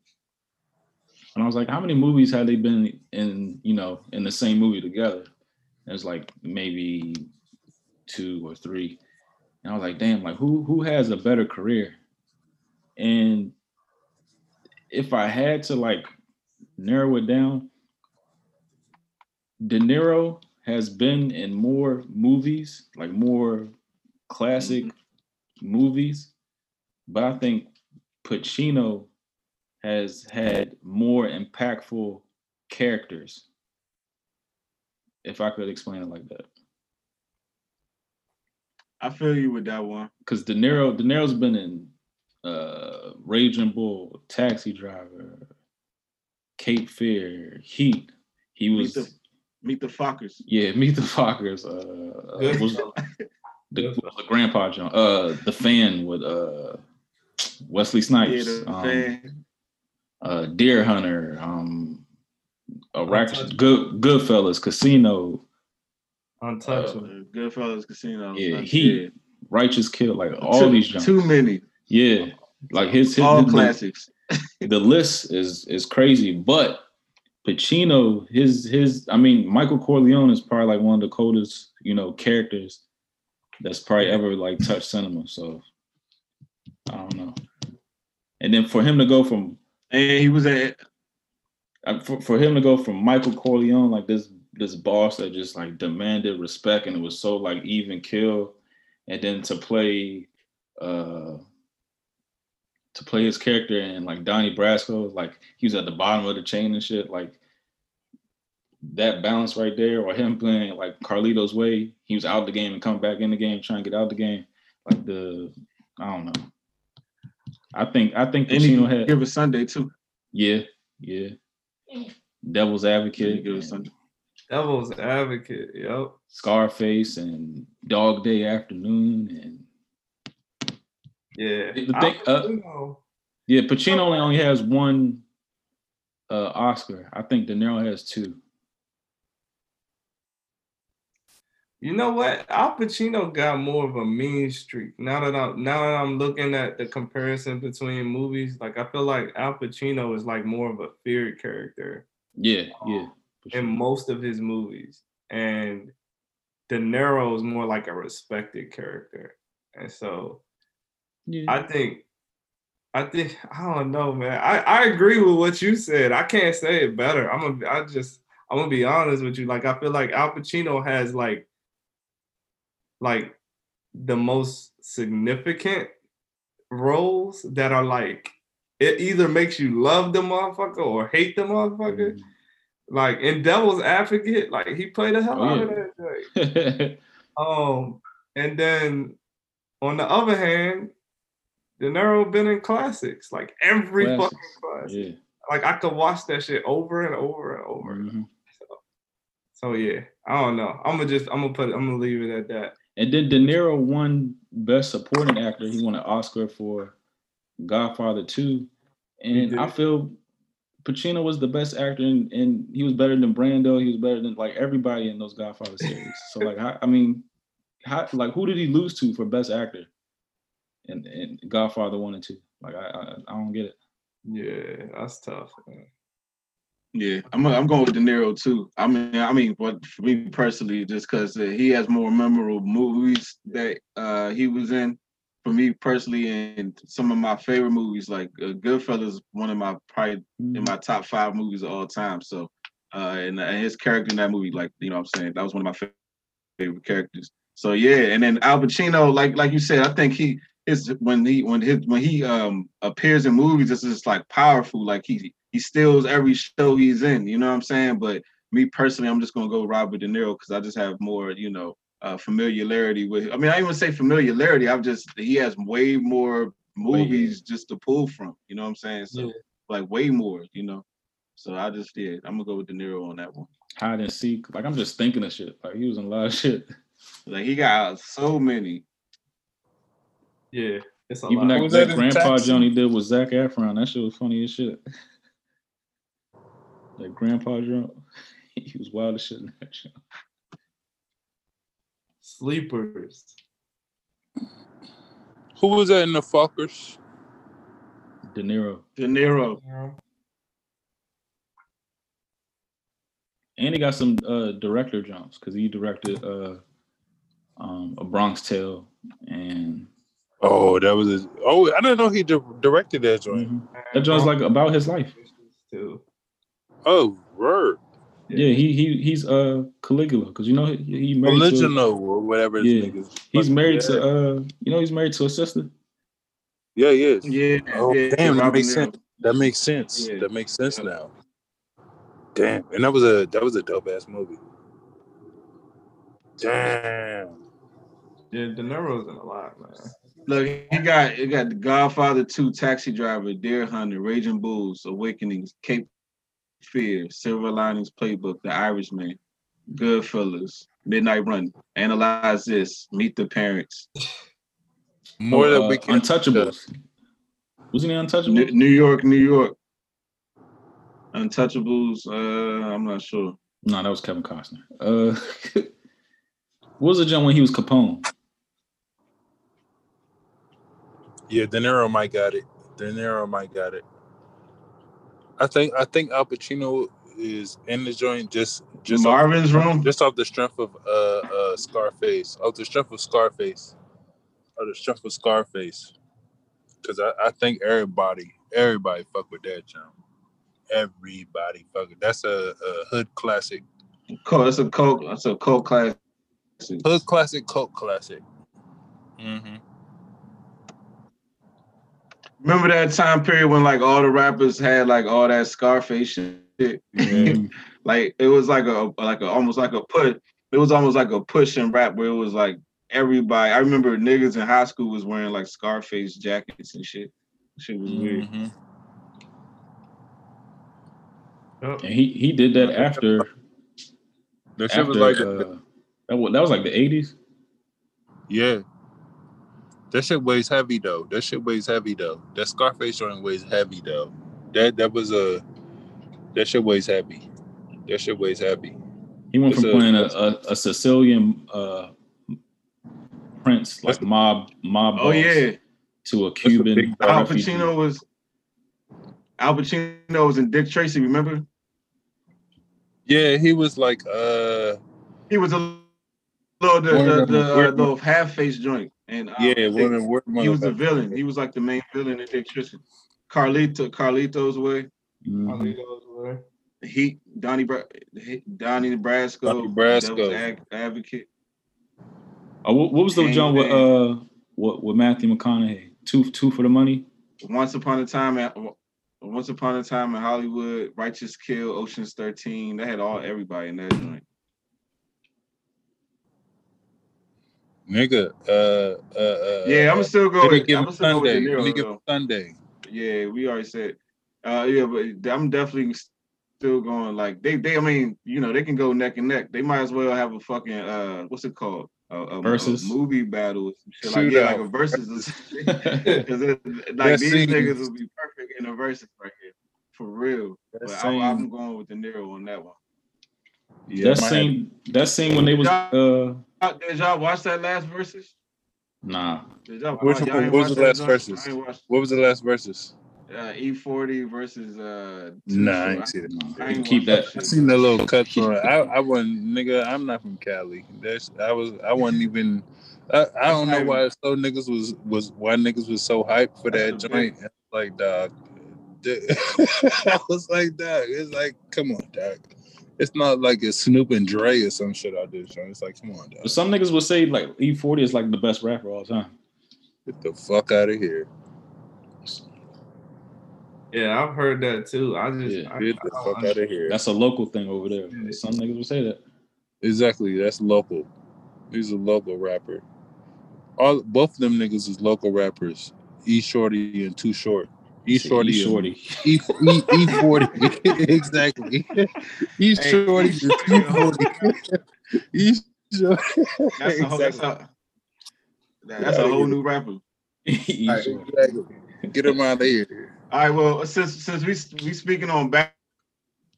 and I was like, how many movies have they been in, you know, in the same movie together? And it's like maybe two or three. And I was like, damn, like who who has a better career? And if I had to like narrow it down, De Niro has been in more movies, like more classic mm-hmm. movies, but I think Pacino has had more impactful characters, if I could explain it like that. I feel you with that one. Because De Niro, De Niro's been in uh, Raging Bull, Taxi Driver, Cape Fear, Heat. He was... Meet the, meet the Fockers. Yeah, Meet the Fockers. Uh, uh, was the, was the grandpa John. Uh, the Fan with uh, Wesley Snipes. Yeah, the um, Fan. Uh, Deer Hunter. Um, a Racks, good Goodfellas, Casino. Untouchables. Uh, Goodfellas, Casino. Yeah, Heat, yeah. Righteous Kill. Like all too, these genres. Too many. Yeah, like his, his all his, classics. The list is is crazy, but. Pacino, his his, I mean, Michael Corleone is probably like one of the coldest, you know, characters that's probably ever like touched cinema. So I don't know. And then for him to go from, and he was at, for, for him to go from Michael Corleone, like this this boss that just like demanded respect, and it was so like even kill, and then to play, uh, to play his character and like Donnie Brasco, like he was at the bottom of the chain and shit, like that balance right there, or him playing like Carlito's Way, he was out the game and come back in the game, trying to get out the game. Like the, I don't know. I think, I think Pacino had- Give a Sunday too. Yeah, yeah. Devil's Advocate. Give a Sunday. Devil's Advocate, yep. Scarface and Dog Day Afternoon and Yeah, the thing, uh, yeah. Pacino only, only has one uh, Oscar. I think De Niro has two. You know what? Al Pacino got more of a mean streak. Now that I'm now that I'm looking at the comparison between movies, like I feel like Al Pacino is like more of a feared character. Yeah, um, yeah. Sure. In most of his movies, and De Niro is more like a respected character, and so yeah. I think, I think I don't know, man. I, I agree with what you said. I can't say it better. I'm a, I just I'm gonna be honest with you. Like I feel like Al Pacino has like. like the most significant roles that are like, it either makes you love the motherfucker or hate the motherfucker. Mm-hmm. Like in Devil's Advocate, like he played the hell oh, out yeah. of that joint. um, and then on the other hand, De Niro been in classics, like every classics. fucking class. Yeah. Like I could watch that shit over and over and over. Mm-hmm. So, so yeah, I don't know. I'm gonna just, I'm gonna put, I'm gonna leave it at that. And then De Niro won Best Supporting Actor. He won an Oscar for Godfather two. And I feel Pacino was the best actor, and, and he was better than Brando. He was better than, like, everybody in those Godfather series. So, like, I, I mean, how, like, who did he lose to for Best Actor in, in Godfather one and two? Like, I, I I don't get it. Yeah, that's tough, man. Yeah, I'm I'm going with De Niro too. I mean, I mean, but for me personally, just because he has more memorable movies that uh, he was in. For me personally, and some of my favorite movies, like uh, Goodfellas, one of my probably in my top five movies of all time. So, uh, and, and his character in that movie, like you know, what I'm saying that was one of my favorite characters. So yeah, and then Al Pacino, like like you said, I think he is when he when his when he um appears in movies, it's just like powerful, like he. He steals every show he's in, you know what I'm saying? But me personally, I'm just going to go Robert De Niro because I just have more, you know, uh, familiarity with him. I mean, I even say familiarity. I've just, he has way more movies oh, yeah. just to pull from, you know what I'm saying? So, yeah. like, way more, you know? So I just, yeah, I'm going to go with De Niro on that one. Hide and seek. Like, I'm just thinking of shit. Like, he was in a lot of shit. Like, he got so many. Yeah. It's a even lot. That, that, that Grandpa Joan he did with Zac Efron, that shit was funny as shit. Like Grandpa Drunk, he was wild as shit in that show. Sleepers. Who was that in the Fockers? De Niro. De Niro. And he got some uh, director jumps because he directed uh, um, A Bronx Tale and. Oh, that was his. Oh, I didn't know he di- directed that joint. Mm-hmm. That joint's like about his life. Too. Oh, word. Yeah, he he he's uh Caligula because you know he, he married Original, to a, or whatever. Yeah, he's married yeah. to uh you know he's married to a sister. Yeah, he is. Yeah. Oh, yeah, damn, that makes sense. That makes sense. Yeah. That makes sense yeah. now. Damn, and that was a that was a dope ass movie. Damn. Yeah, De Niro's in a lot, man. Look, he got he got The Godfather two, Taxi Driver, Deer Hunter, Raging Bulls, Awakenings, Cape Fear, Silver Linings Playbook, The Irishman, Goodfellas, Midnight Run, Analyze This, Meet the Parents. More uh, than Untouchables. Was he Untouchables? New, New York, New York. Untouchables. Uh, I'm not sure. No, that was Kevin Costner. Uh, what was the gentleman when he was Capone? Yeah, De Niro might got it. De Niro might got it. I think I think Al Pacino is in the joint just just Marvin's off, room just off the strength of uh, uh, Scarface, off the strength of Scarface, off the strength of Scarface, because I, I think everybody everybody fuck with that jump, everybody fuck it. That's a, a hood classic. Cool, that's a cult. That's a cult classic. Hood classic, cult classic. Mm-hmm. Remember that time period when like all the rappers had like all that Scarface shit? Mm-hmm. Like it was like a like a almost like a put. It was almost like a push and rap where it was like everybody. I remember niggas in high school was wearing like Scarface jackets and shit. Shit was weird. Mm-hmm. And he he did that after. That shit after, was like uh, that was that was like the eighties. Yeah. That shit weighs heavy though. That shit weighs heavy though. That Scarface joint weighs heavy though. That that was a that shit weighs heavy. That shit weighs heavy. He went from a, playing a, a, a Sicilian uh, prince, like mob mob boss, oh, yeah. to a Cuban. Big, Al Pacino was Al Pacino was in Dick Tracy. Remember? Yeah, he was like uh, he was a little the the, the, uh, the half face joint, and uh, yeah, women, women, he was the villain. He was like the main villain in Dick Tracy. Carlito, Carlito's Way. Mm-hmm. Carlito's Way. Heat, Donnie, Bra- Donnie Brasco, Donnie Brasco, Devil's Ad- Advocate. Oh, what, what was the John with uh, what with Matthew McConaughey? Two, two for the money. Once upon a time, at, once upon a time in Hollywood, Righteous Kill, Ocean's thirteen. They had all everybody in that joint. Nigga, uh, uh, uh yeah, I'm still going. Let me give him Sunday. Let me give him Sunday. Yeah, we already said. Uh, yeah, but I'm definitely. Still going like they they I mean, you know, they can go neck and neck. They might as well have a fucking uh what's it called? A, a, versus a movie battle or some shit. Shoot like yeah, out. Like a versus because like these scene. Niggas would be perfect in a versus right here. For real. But I, I'm going with De Niro on that one. Yeah, that scene have... that scene when they was uh did y'all watch that last versus? Nah. Did y'all, Which y'all one, what was the last versus? What was the last versus? Uh, E forty versus uh. Nah, I ain't seen it. I, I ain't keep that. that I seen that little cut for it. I, I wasn't, nigga. I'm not from Cali. That's I was. I wasn't even. I, I don't know why so niggas was was why niggas was so hyped for that joint. Like dog, I was like dog. It's like come on, dog. It's not like it's Snoop and Dre or some shit out there. Joint. It's like come on, dog. But some niggas will say like E forty is like the best rapper all the time. Get the fuck out of here. Yeah, I've heard that too. I just yeah, I, get the I, fuck I, out of here. That's a local thing over there. Yeah. Some niggas will say that. Exactly, that's local. He's a local rapper. All both of them niggas is local rappers. E Shorty and Too Short. E Shorty, E Shorty, E forty. Exactly. E Shorty and Too Shorty. E Shorty. That's a whole, that's a, that's a whole new rapper. E right, exactly. Get him out of here. All right. Well, since since we we speaking on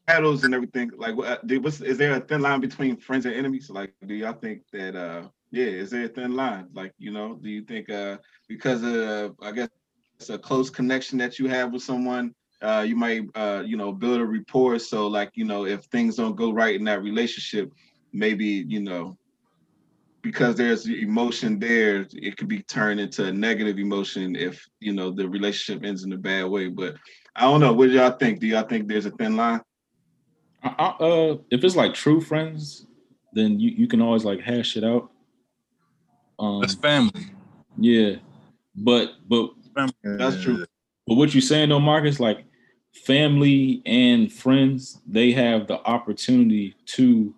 battles and everything, like, do, what's is there a thin line between friends and enemies? Like, do y'all think that? Uh, yeah, is there a thin line? Like, you know, do you think uh, because of I guess it's a close connection that you have with someone, uh, you might uh, you know, build a rapport. So, like, you know, if things don't go right in that relationship, maybe you know, because there's emotion there, it could be turned into a negative emotion if, you know, the relationship ends in a bad way. But I don't know. What do y'all think? Do y'all think there's a thin line? I, I, uh, if it's like true friends, then you, you can always like hash it out. Um, that's family. Yeah. But, but that's true. But what you're saying though, Marcus, like family and friends, they have the opportunity to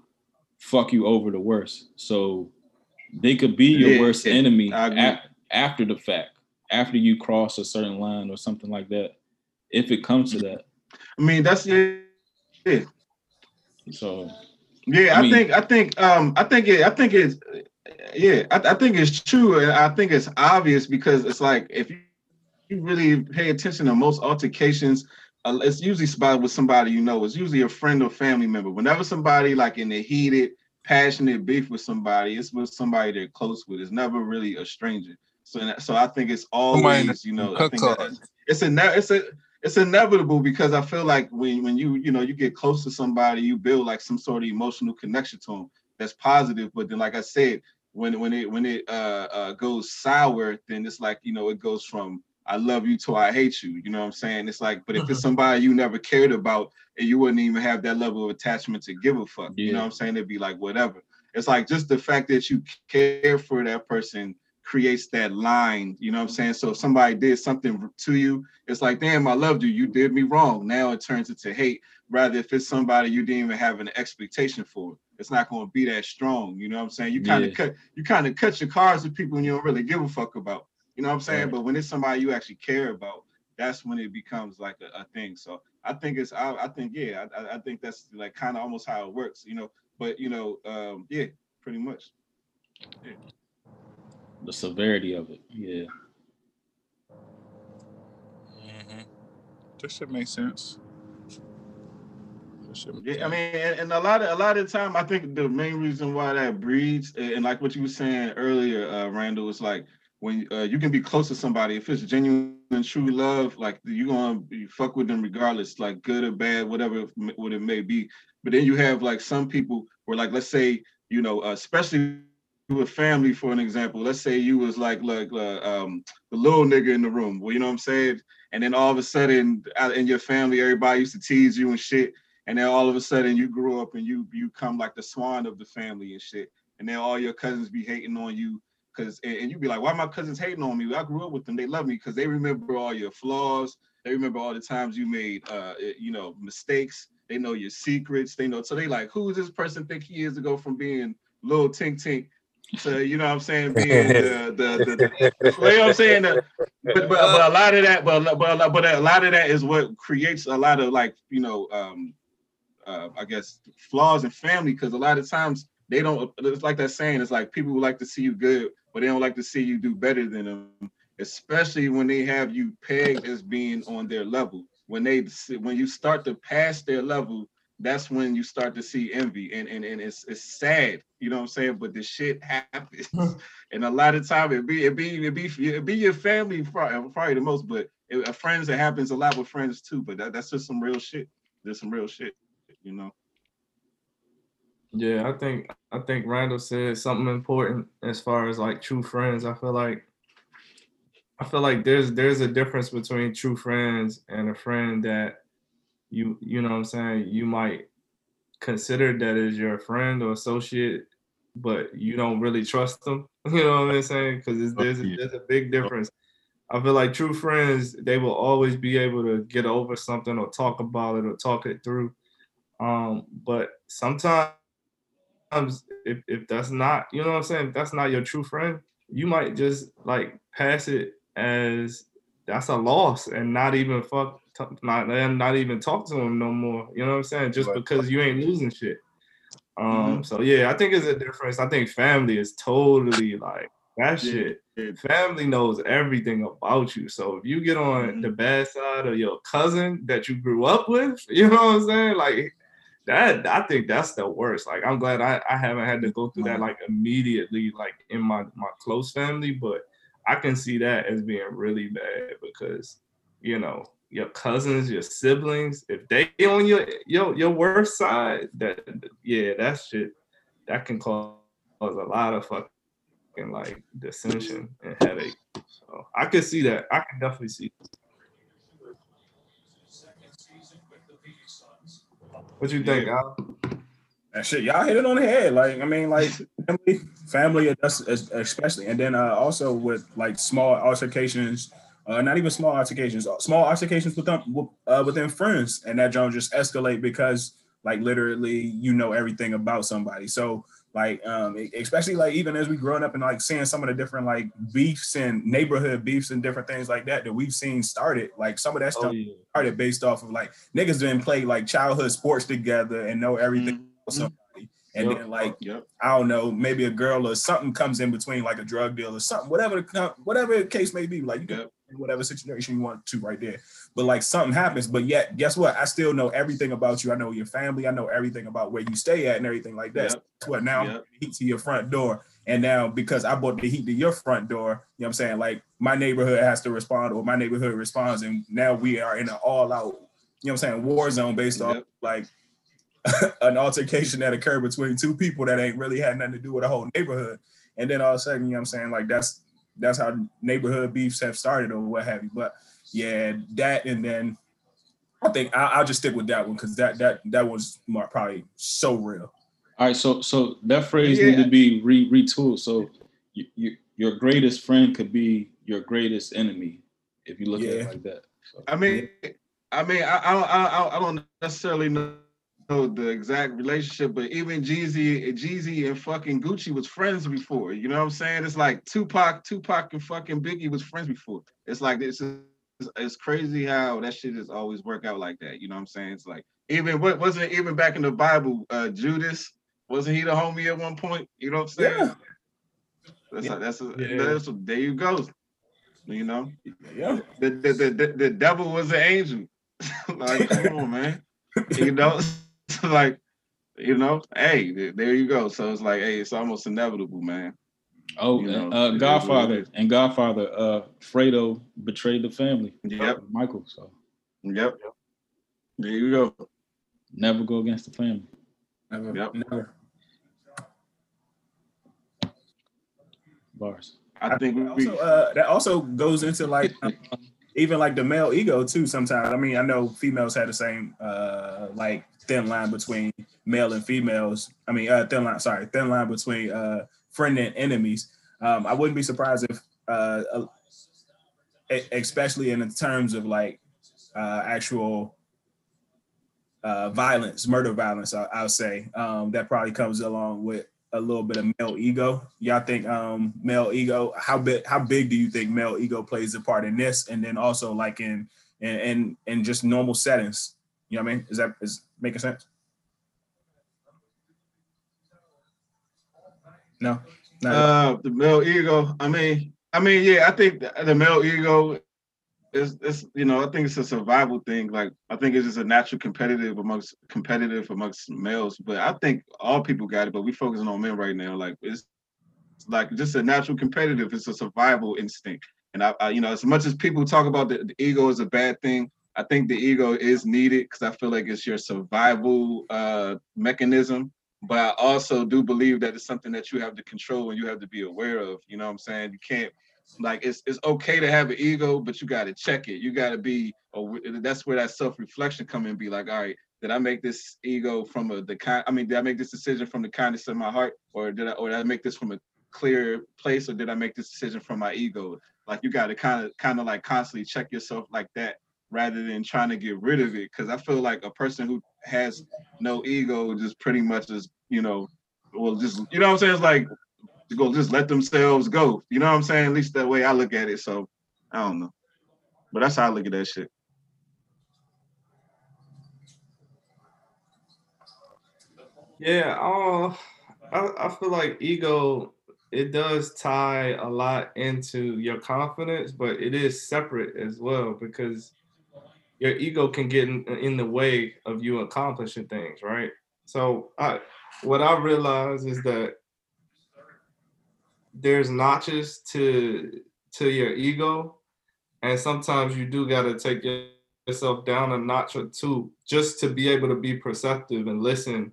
fuck you over the worst. So, they could be your yeah, worst yeah, enemy a- after the fact, after you cross a certain line or something like that, if it comes to that. I mean, that's yeah. yeah. So yeah, I, I mean, think I think um I think it I think it's yeah I, I think it's true, and I think it's obvious because it's like if you really pay attention to most altercations, uh, it's usually spotted with somebody you know. It's usually a friend or family member. Whenever somebody like in the heated, passionate beef with somebody, it's with somebody they're close with. It's never really a stranger. So, so I think it's always, you know, I think it's a, it's a, it's inevitable because I feel like when when you you know you get close to somebody, you build like some sort of emotional connection to them that's positive. But then, like I said, when when it when it uh, uh, goes sour, then it's like you know it goes from I love you to I hate you. You know what I'm saying? It's like, but if it's somebody you never cared about and you wouldn't even have that level of attachment to give a fuck, yeah. You know what I'm saying? It'd be like, whatever. It's like just the fact that you care for that person creates that line. You know what I'm saying? So if somebody did something to you, it's like, damn, I loved you. You did me wrong. Now it turns into hate. Rather, if it's somebody you didn't even have an expectation for, it's not going to be that strong. You know what I'm saying? You kind of yeah. cut, you kind of cut your cards with people you don't really give a fuck about. You know what I'm saying? Right. But when it's somebody you actually care about, that's when it becomes like a, a thing. So I think it's, I, I think, yeah, I, I think that's like kind of almost how it works, you know, but you know, um, yeah, pretty much. Yeah. The severity of it. Yeah. Mm-hmm. That shit makes sense. That shit. Yeah, I mean, and, and a lot of a lot of time, I think the main reason why that breeds, and like what you were saying earlier, uh, Randall, is like when uh, you can be close to somebody, if it's genuine and true love, like you're gonna you fuck with them regardless, like good or bad, whatever what it may be. But then you have like some people where, like, let's say, you know, uh, especially with family, for an example, let's say you was like like uh, um, the little nigga in the room, well, you know what I'm saying? And then all of a sudden, in your family, everybody used to tease you and shit. And then all of a sudden, you grew up and you you come like the swan of the family and shit. And then all your cousins be hating on you, cause and, and you be like, why my cousins hating on me? I grew up with them; they love me because they remember all your flaws. They remember all the times you made, uh, you know, mistakes. They know your secrets. They know, so they like, who does this person think he is to go from being little tink tink? So, you know what I'm saying, being the, the, the, the you know what I'm saying, the, but, but but a lot of that, but but but a lot of that is what creates a lot of, like, you know, um, uh, I guess flaws in family, because a lot of times they don't. It's like that saying, it's like people like to see you good, but they don't like to see you do better than them, especially when they have you pegged as being on their level. When they when you start to pass their level, that's when you start to see envy, and and and it's it's sad, you know what I'm saying? But the shit happens, and a lot of time it be it be it be it be your family probably, probably the most, but it, friends, it happens a lot with friends too. But that, that's just some real shit. There's some real shit, you know. Yeah, I think I think Randall said something important as far as like true friends. I feel like I feel like there's there's a difference between true friends and a friend that. You you know what I'm saying? You might consider that as your friend or associate, but you don't really trust them. You know what I'm saying? Because there's, there's a big difference. I feel like true friends, they will always be able to get over something or talk about it or talk it through. Um, but sometimes if, if that's not, you know what I'm saying? If that's not your true friend, you might just like pass it as that's a loss and not even fuck. Not, not even talk to him no more. You know what I'm saying? Just because you ain't losing shit. Um, mm-hmm. So yeah, I think it's a difference. I think family is totally like that shit. Yeah. Family knows everything about you. So if you get on mm-hmm. the bad side of your cousin that you grew up with, you know what I'm saying? Like that, I think that's the worst. Like I'm glad I, I haven't had to go through that like immediately, like in my, my close family, but I can see that as being really bad because, you know, your cousins, your siblings, if they on your your your worst side, that yeah, that shit that can cause a lot of fucking like dissension and headache. So I could see that. I can definitely see that. What you think, Al? That shit, y'all hit it on the head. Like I mean, like family, family, especially, and then uh, also with like small altercations. Uh, not even small altercations, small altercations with them, uh, within friends, and that don't just escalate because, like, literally, you know everything about somebody. So, like, um, especially like even as we growing up and like seeing some of the different like beefs and neighborhood beefs and different things like that that we've seen started. Like some of that stuff oh, yeah. started based off of like niggas didn't play like childhood sports together and know everything mm-hmm. about somebody. And yep. then like yep. I don't know, maybe a girl or something comes in between, like a drug deal or something, whatever the whatever the case may be. Like you yep. whatever situation you want to right there, but like something happens, but yet guess what, I still know everything about you. I know your family, I know everything about where you stay at and everything like that. Yep. So what now yep. Heat to your front door, and now because I brought the heat to your front door, you know what I'm saying, like my neighborhood has to respond or my neighborhood responds, and now we are in an all-out, you know what I'm saying, war zone based yep. off like an altercation that occurred between two people that ain't really had nothing to do with a whole neighborhood, and then all of a sudden, you know what I'm saying, like that's That's how neighborhood beefs have started or what have you. But yeah, that, and then I think I, I'll just stick with that one because that that that was more, probably so real. All right, so so that phrase yeah. needs to be re, retooled. So you, you, your greatest friend could be your greatest enemy if you look yeah. at it like that. So, I mean, yeah. I mean, I I I, I don't necessarily know. Know the exact relationship, but even Jeezy, Jeezy and fucking Gucci was friends before. You know what I'm saying? It's like Tupac, Tupac and fucking Biggie was friends before. It's like it's it's crazy how that shit is always work out like that. You know what I'm saying? It's like even what wasn't even back in the Bible, uh, Judas wasn't he the homie at one point? You know what I'm saying? Yeah. That's yeah. A, that's a, yeah. that's a, there you go. You know? Yeah. The the the, the, the devil was an angel. Like come on, man. You know. Like, you know, hey, there you go. So it's like, hey, it's almost inevitable, man. Oh, you know, uh, Godfather and Godfather, uh, Fredo betrayed the family. Yep. Michael, so. Yep. There you go. Never go against the family. Never. Yep. Never. Bars. I think we, also, uh, that also goes into like um, even like the male ego too. Sometimes, I mean, I know females had the same uh, like thin line between male and females. I mean, uh, thin line. Sorry, thin line between uh, friend and enemies. Um, I wouldn't be surprised if, uh, especially in terms of like uh, actual uh, violence, murder violence. I, I'll say um, that probably comes along with a little bit of male ego. Y'all think um, male ego, how big, how big do you think male ego plays a part in this? And then also like in, in, in, in just normal settings, you know what I mean? Is that, is making sense? No. Uh, the male ego. I mean, I mean, yeah, I think the, the male ego is, is, you know, I think it's a survival thing. Like, I think it's just a natural competitive amongst competitive amongst males. But I think all people got it. But we focusing on men right now. Like, it's, it's like just a natural competitive. It's a survival instinct. And I, I you know, as much as people talk about the, the ego is a bad thing, I think the ego is needed because I feel like it's your survival uh, mechanism. But I also do believe that it's something that you have to control and you have to be aware of. You know what I'm saying? You can't, like, it's it's okay to have an ego, but you got to check it. You got to be, that's where that self-reflection come in and be like, all right, did I make this ego from a, the kind, I mean, did I make this decision from the kindness of my heart? Or did I, or did I make this from a clear place? Or did I make this decision from my ego? Like, you got to kind of, kind of like constantly check yourself like that, rather than trying to get rid of it. Because I feel like a person who has no ego just pretty much is, you know, well, just, you know what I'm saying? It's like, go just let themselves go. You know what I'm saying? At least that way I look at it. So, I don't know. But that's how I look at that shit. Yeah, uh, I, I feel like ego, it does tie a lot into your confidence, but it is separate as well because your ego can get in, in the way of you accomplishing things, right? So I, what I realize is that there's notches to to your ego, and sometimes you do got to take yourself down a notch or two just to be able to be perceptive and listen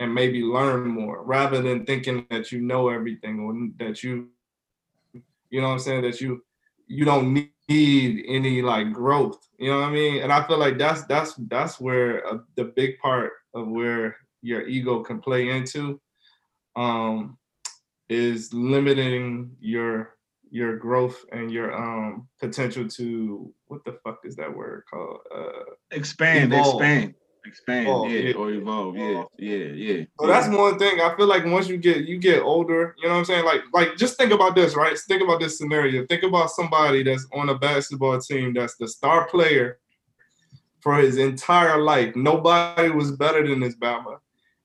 and maybe learn more rather than thinking that you know everything or that you, you know what I'm saying, that you you don't need need any like growth, you know what I mean? And I feel like that's that's that's where uh, the big part of where your ego can play into um is limiting your your growth and your um potential to, what the fuck is that word called? Uh expand, evolve. expand, expand, oh, yeah, yeah, or evolve, yeah, yeah, yeah. So that's one thing. I feel like once you get you get older, you know what I'm saying? Like, like just think about this, right? Think about this scenario. Think about somebody that's on a basketball team that's the star player for his entire life. Nobody was better than this Bama.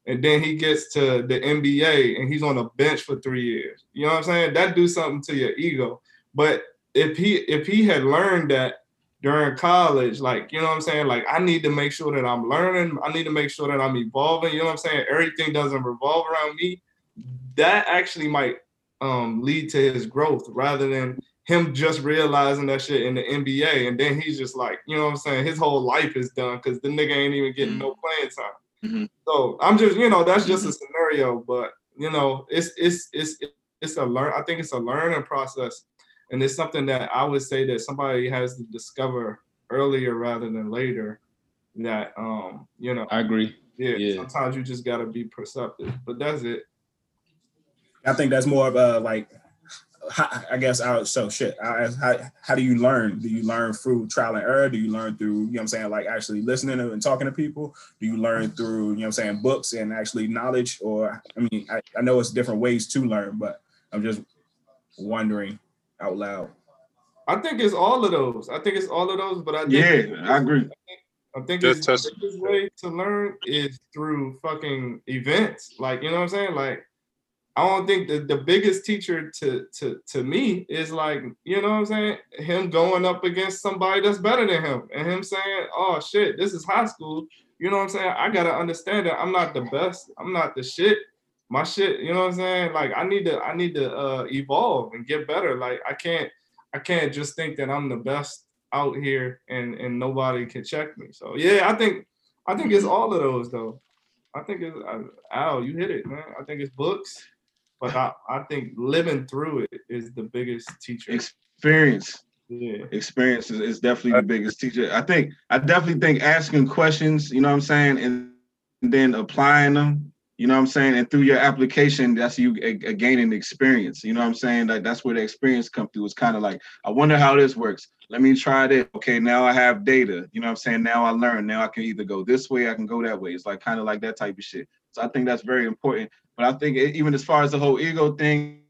And then he gets to the N B A and he's on the bench for three years. You know what I'm saying? That do something to your ego. But if he if he had learned that during college, like, you know what I'm saying? Like, I need to make sure that I'm learning. I need to make sure that I'm evolving. You know what I'm saying? Everything doesn't revolve around me. That actually might um, lead to his growth rather than him just realizing that shit in the N B A. And then he's just like, you know what I'm saying? His whole life is done because the nigga ain't even getting no playing time. Mm-hmm. So I'm just, you know, that's just mm-hmm. a scenario, but you know, it's it's it's it's a learn. I think it's a learning process, and it's something that I would say that somebody has to discover earlier rather than later. That um, you know, I agree. Yeah, yeah. Sometimes you just gotta be perceptive, but that's it. I think that's more of a like, I guess I would, so shit. I, how how do you learn? Do you learn through trial and error? Do you learn through, you know what I'm saying, like actually listening and talking to people? Do you learn through, you know what I'm saying, books and actually knowledge? Or, I mean, I, I know it's different ways to learn, but I'm just wondering out loud. I think it's all of those. I think it's all of those, but I think yeah, I agree. I think, I think it's the biggest way to learn is through fucking events. Like, you know what I'm saying? Like, I don't think the, the biggest teacher to, to, to me is like, you know what I'm saying? Him going up against somebody that's better than him and him saying, oh shit, this is high school. You You know what I'm saying? I gotta understand that I'm not the best. I'm not the shit. My shit, you know what I'm saying? Like I need to, I need to uh, evolve and get better. Like I can't, I can't just think that I'm the best out here and and nobody can check me. So yeah, I think, I think it's all of those though. I think it's, ow, you hit it, man. I think it's books, but I, I think living through it is the biggest teacher. Experience. Yeah. Experience is, is definitely the biggest teacher. I think, I definitely think asking questions, you know what I'm saying? And then applying them. You know what I'm saying? And through your application, that's you a, a gaining experience. You know what I'm saying? Like that's where the experience comes through. It's kind of like, I wonder how this works. Let me try this. Okay, now I have data. You know what I'm saying? Now I learn. Now I can either go this way, I can go that way. It's like kind of like that type of shit. So I think that's very important. But I think it, even as far as the whole ego thing,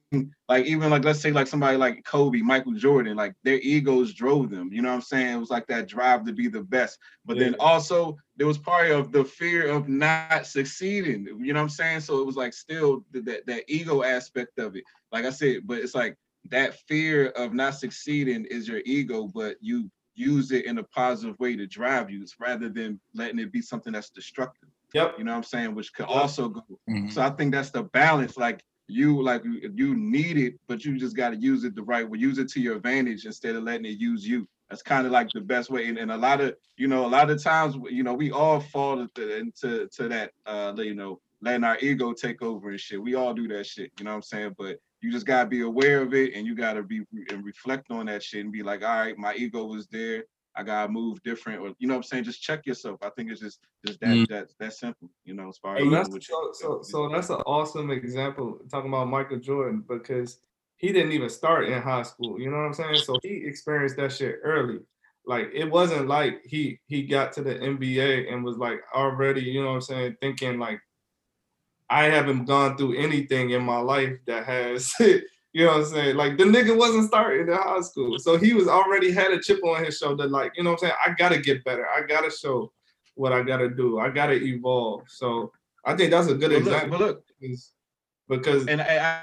like even like, let's say like somebody like Kobe, Michael Jordan, like their egos drove them. You know what I'm saying? It was like that drive to be the best. But yeah. Then also there was part of the fear of not succeeding. You know what I'm saying? So it was like still that, that ego aspect of it. Like I said, but it's like that fear of not succeeding is your ego, but you use it in a positive way to drive you rather than letting it be something that's destructive. Yep. You know what I'm saying? Which could yep. also go. Mm-hmm. So I think that's the balance. Like, You like you need it, but you just got to use it the right way. Use it to your advantage instead of letting it use you. That's kind of like the best way. And, and a lot of you know, a lot of times you know, we all fall into to that uh, you know, letting our ego take over and shit. We all do that shit. You know what I'm saying? But you just gotta be aware of it, and you gotta be and reflect on that shit and be like, all right, my ego was there. I gotta move different, or you know what I'm saying. Just check yourself. I think it's just just that mm. that that simple, you know. As far as that's, so so so that's an awesome example talking about Michael Jordan, because he didn't even start in high school. You know what I'm saying? So he experienced that shit early. Like it wasn't like he he got to the N B A and was like already, you know what I'm saying, thinking like I haven't gone through anything in my life that has. You know what I'm saying? Like, the nigga wasn't starting in high school. So he was already had a chip on his shoulder. Like, you know what I'm saying? I got to get better. I got to show what I got to do. I got to evolve. So I think that's a good but example. Look, but look. Because, because and I,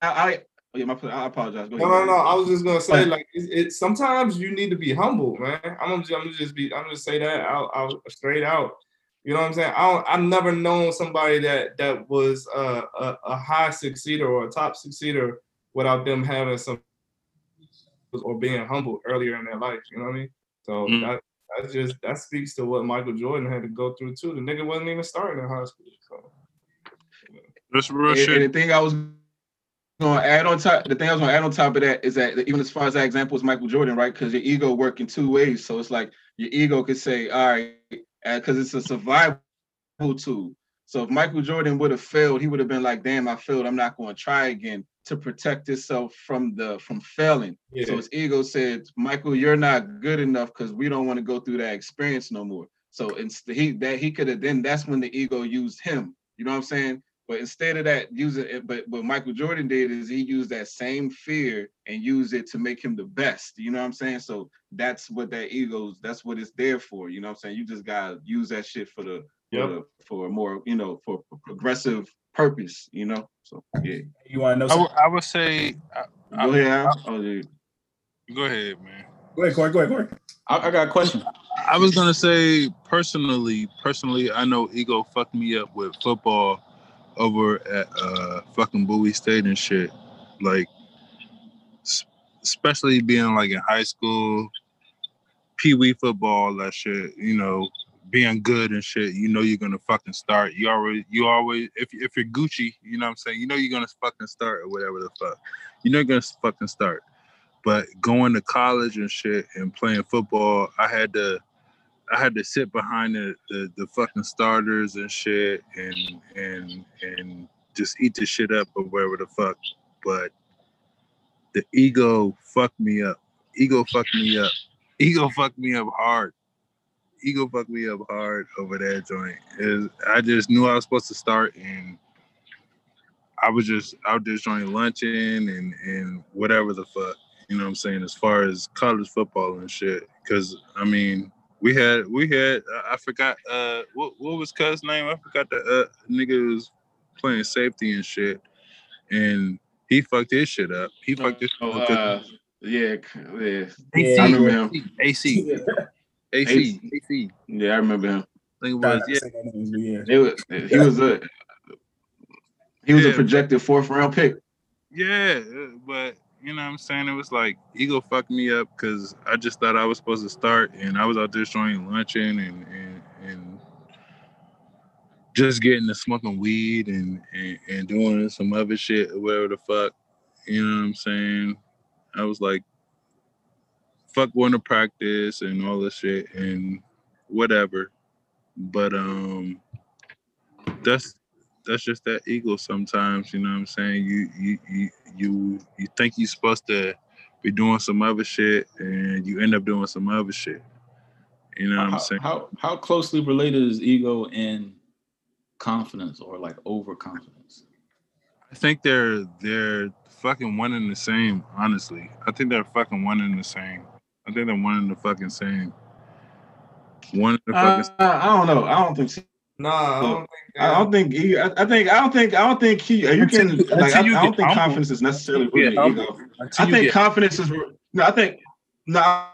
I, I, oh yeah, my, I apologize. Go no, ahead. no, no. I was just going to say, like, it, it, sometimes you need to be humble, man. I'm going to just be, I'm going to say that out, out, straight out. You know what I'm saying? I don't, I've never known somebody that that was uh, a, a high succeeder or a top succeeder without them having some or being humble earlier in their life. You know what I mean? So mm-hmm. that, that just that speaks to what Michael Jordan had to go through too. The nigga wasn't even starting in high school. So. That's real and, shit. And the thing I was gonna add on top, the thing I was gonna add on top of that is that even as far as that example is Michael Jordan, right? Because your ego worked in two ways. So it's like your ego could say, all right. Because it's a survival tool. So if Michael Jordan would have failed, he would have been like, damn, I failed. I'm not going to try again, to protect himself from the from failing. Yeah. So his ego said, Michael, you're not good enough because we don't want to go through that experience no more. So instead, he that he could have then that's when the ego used him. You know what I'm saying? But instead of that, use it. But what Michael Jordan did is he used that same fear and used it to make him the best. You know what I'm saying? So that's what that ego's. That's what it's there for. You know what I'm saying? You just gotta use that shit for the, yep. for, the for a more you know for progressive purpose. You know. So yeah. You wanna know? I, w- I would say. I, go I, ahead. I, oh, yeah. Go ahead, man. Go ahead, Corey. Go ahead, Corey. I, I got a question. I was gonna say personally. Personally, I know ego fucked me up with football. Over at uh fucking Bowie State and shit, like sp- especially being like in high school, Pee Wee football, that shit. You know, being good and shit. You know, you're gonna fucking start. You always, you always. If if you're Gucci, you know what I'm saying. You know, you're gonna fucking start or whatever the fuck. You know, you're gonna fucking start. But going to college and shit and playing football, I had to. I had to sit behind the, the, the fucking starters and shit and and and just eat the shit up or wherever the fuck. But the ego fucked me up. Ego fucked me up. Ego fucked me up hard. Ego fucked me up hard over that joint. It, I just knew I was supposed to start and I was just out there joining luncheon and, and whatever the fuck. You know what I'm saying? As far as college football and shit. Because, I mean... We had, we had, uh, I forgot, uh, what, what was Cuz's name? I forgot the uh, nigga was playing safety and shit. And he fucked his shit up. He fucked his shit up. Uh, yeah, yeah. A C, I remember him. A C. A C. A C. Yeah, I remember him. think it was. Yeah. Names, yeah. It was it, he was a he was yeah, a projected but, fourth round pick. Yeah, but you know what I'm saying? It was like ego fucked me up because I just thought I was supposed to start, and I was out there throwing luncheon and and, and just getting to smoking weed and, and, and doing some other shit or whatever the fuck. You know what I'm saying? I was like, fuck going to practice and all this shit and whatever. But um, that's that's just that ego sometimes, you know what I'm saying? You you you you, you think you're supposed to be doing some other shit and you end up doing some other shit. You know what how, I'm saying? How how closely related is ego and confidence or like overconfidence? I think they're they're fucking one and the same, honestly. I think they're fucking one and the same. I think they're one and the fucking same. One in the fucking uh, same. I don't know. I don't think so. No, I don't think. I don't think. He, I, I think. I don't think. I don't think he. You can. Like, I, I don't think confidence is necessarily rooted in ego. I think confidence is. No, I think. No, I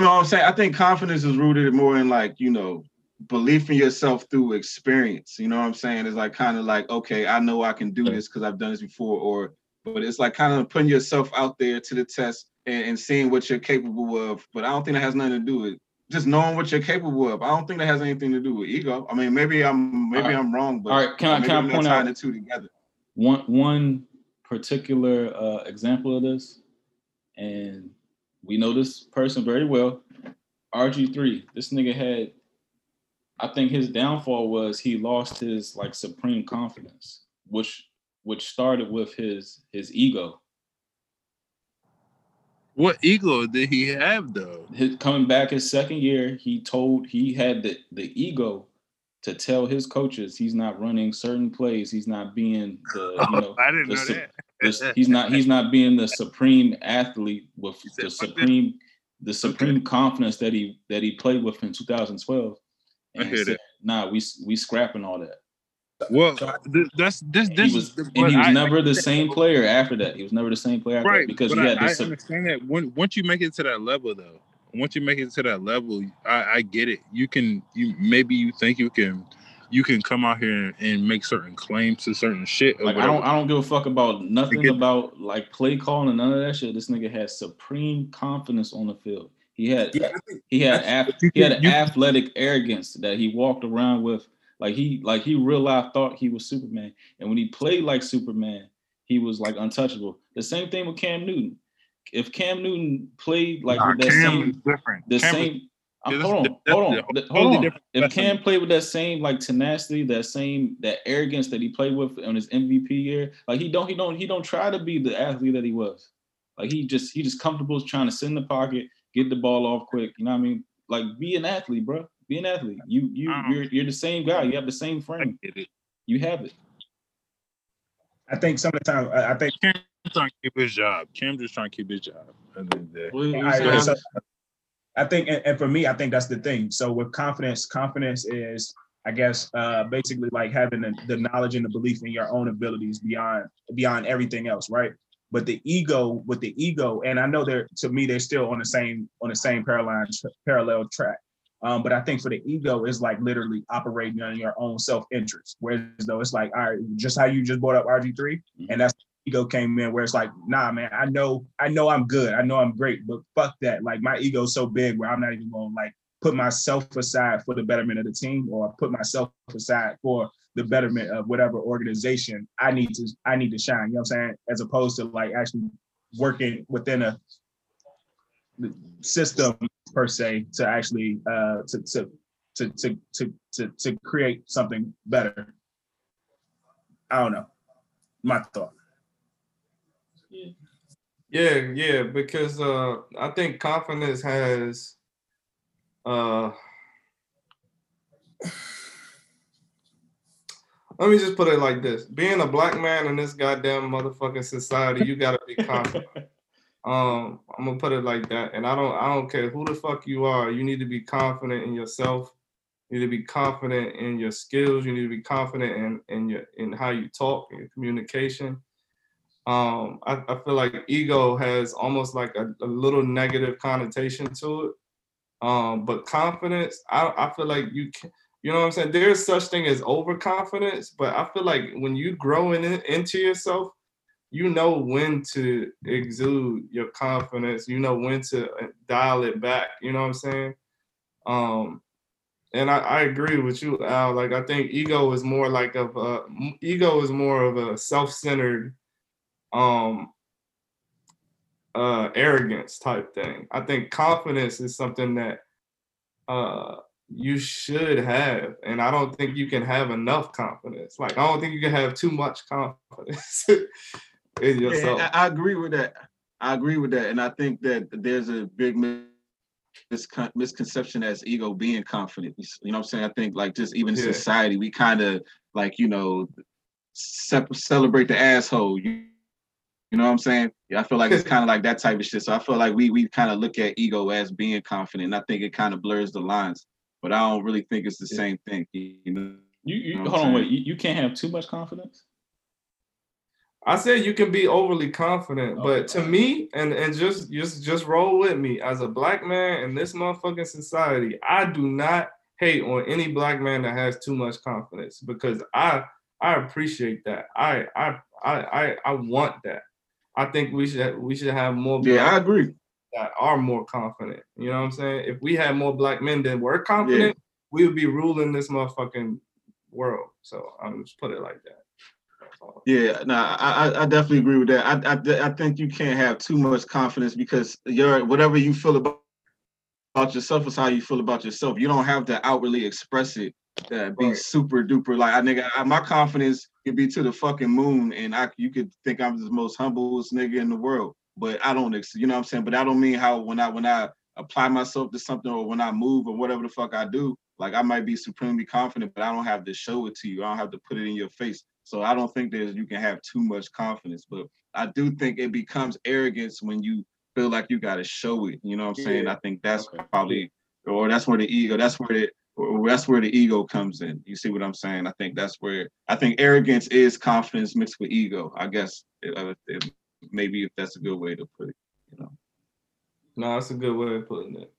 mean, I'm saying. I think confidence is rooted more in like you know belief in yourself through experience. You know what I'm saying? It's like kind of like okay, I know I can do this because I've done this before. Or, but it's like kind of putting yourself out there to the test and, and seeing what you're capable of. But I don't think that has nothing to do with. Just knowing what you're capable of. I don't think that has anything to do with ego. I mean, maybe I'm maybe right. I'm wrong, but all right. Can I maybe can I point out the two together? One one particular uh, example of this, and we know this person very well. R G three. This nigga had. I think his downfall was he lost his like supreme confidence, which which started with his his ego. What ego did he have, though? His, coming back his second year, he told he had the, the ego to tell his coaches he's not running certain plays. He's not being the oh, you know. I didn't the, know su- that. the, he's not he's not being the supreme athlete with said, the supreme the supreme okay. confidence that he that he played with in two thousand twelve. And I hear said, that. Nah, we we scrapping all that. Well, so, th- that's this. This was, is and he was I, never I, the same player after that. He was never the same player after right, that because he had I, this. I understand that when, once you make it to that level, though, once you make it to that level, I, I get it. You can, you maybe you think you can, you can come out here and, and make certain claims to certain shit. Like I don't, I don't give a fuck about nothing get, about like play calling and none of that shit. This nigga has supreme confidence on the field. He had, yeah, he had, af- you, he had an you, athletic arrogance that he walked around with. Like he, like he real life thought he was Superman, and when he played like Superman, he was like untouchable. The same thing with Cam Newton. If Cam Newton played like nah, with that Cam same, different. the Cam same. Was, uh, hold on, hold on, hold totally on. Different. If Cam played with that same like tenacity, that same that arrogance that he played with on his M V P year, like he don't, he don't, he don't try to be the athlete that he was. Like he just, he just comfortable trying to sit in the pocket, get the ball off quick. You know what I mean? Like be an athlete, bro. Be an athlete. You you you're you're the same guy. You have the same frame. You have it. I think some of the time I think Cam's trying to keep his job. Cam just trying to keep his job. I, so, I think and, and for me, I think that's the thing. So with confidence, confidence is I guess uh, basically like having the, the knowledge and the belief in your own abilities beyond beyond everything else, right? But the ego, with the ego, and I know they're to me they're still on the same on the same parallel parallel track. Um, but I think for the ego, it's like literally operating on your own self-interest. Whereas though it's like, all right, just how you just brought up R G three, mm-hmm. and that's ego came in where it's like, nah, man, I know, I know I'm good, I know I'm great, but fuck that. Like my ego's so big where I'm not even gonna like put myself aside for the betterment of the team or put myself aside for the betterment of whatever organization I need to I need to shine. You know what I'm saying? As opposed to like actually working within a system per se to actually uh, to, to to to to to to create something better. I don't know. My thought. Yeah, yeah, yeah because uh, I think confidence has. Uh, let me just put it like this: being a black man in this goddamn motherfucking society, you gotta be confident. Um, I'm gonna put it like that, and I don't, I don't care who the fuck you are. You need to be confident in yourself. You need to be confident in your skills. You need to be confident in in your in how you talk and your communication. Um, I, I feel like ego has almost like a, a little negative connotation to it. Um, but confidence, I, I feel like you can, You know what I'm saying? There's such thing as overconfidence, but I feel like when you grow in, into yourself, you know when to exude your confidence. You know when to dial it back. You know what I'm saying? Um, and I, I agree with you, Al. Like, I think ego is more like of a, ego is more of a self-centered, um, uh, arrogance type thing. I think confidence is something that uh, you should have, and I don't think you can have enough confidence. Like, I don't think you can have too much confidence in yourself. Yeah, I agree with that. I agree with that, and I think that there's a big miscon- misconception as ego being confident. You know what I'm saying? I think, like, just even yeah. society, we kind of, like, you know, se- celebrate the asshole. You, you know what I'm saying? Yeah, I feel like it's kind of like that type of shit. So I feel like we we kind of look at ego as being confident, and I think it kind of blurs the lines. But I don't really think it's the yeah. same thing. You know? You, you, you know hold on, wait. You, you can't have too much confidence? I said you can be overly confident, okay. But to me, and, and just, just just roll with me, as a black man in this motherfucking society, I do not hate on any black man that has too much confidence, because I I appreciate that. I I I I, I want that. I think we should we should have more. Black yeah, I agree. That are more confident. You know what I'm saying? If we had more black men that were confident, yeah. we would be ruling this motherfucking world. So I'm just put it like that. Yeah, no, I, I definitely agree with that. I, I I think you can't have too much confidence, because you're whatever you feel about about yourself is how you feel about yourself. You don't have to outwardly express it. Uh, be right. super duper like I nigga. I, my confidence could be to the fucking moon, and I you could think I'm the most humblest nigga in the world. But I don't, you know what I'm saying? But I don't mean how when I when I apply myself to something or when I move or whatever the fuck I do, like I might be supremely confident, but I don't have to show it to you. I don't have to put it in your face. So I don't think that you can have too much confidence. But I do think it becomes arrogance when you feel like you got to show it. You know what I'm saying? Yeah. I think that's okay. probably, or that's where the ego, that's where the, or that's where the ego comes in. You see what I'm saying? I think that's where, I think arrogance is confidence mixed with ego, I guess. It, it, Maybe if that's a good way to put it, you know. No, that's a good way of putting it.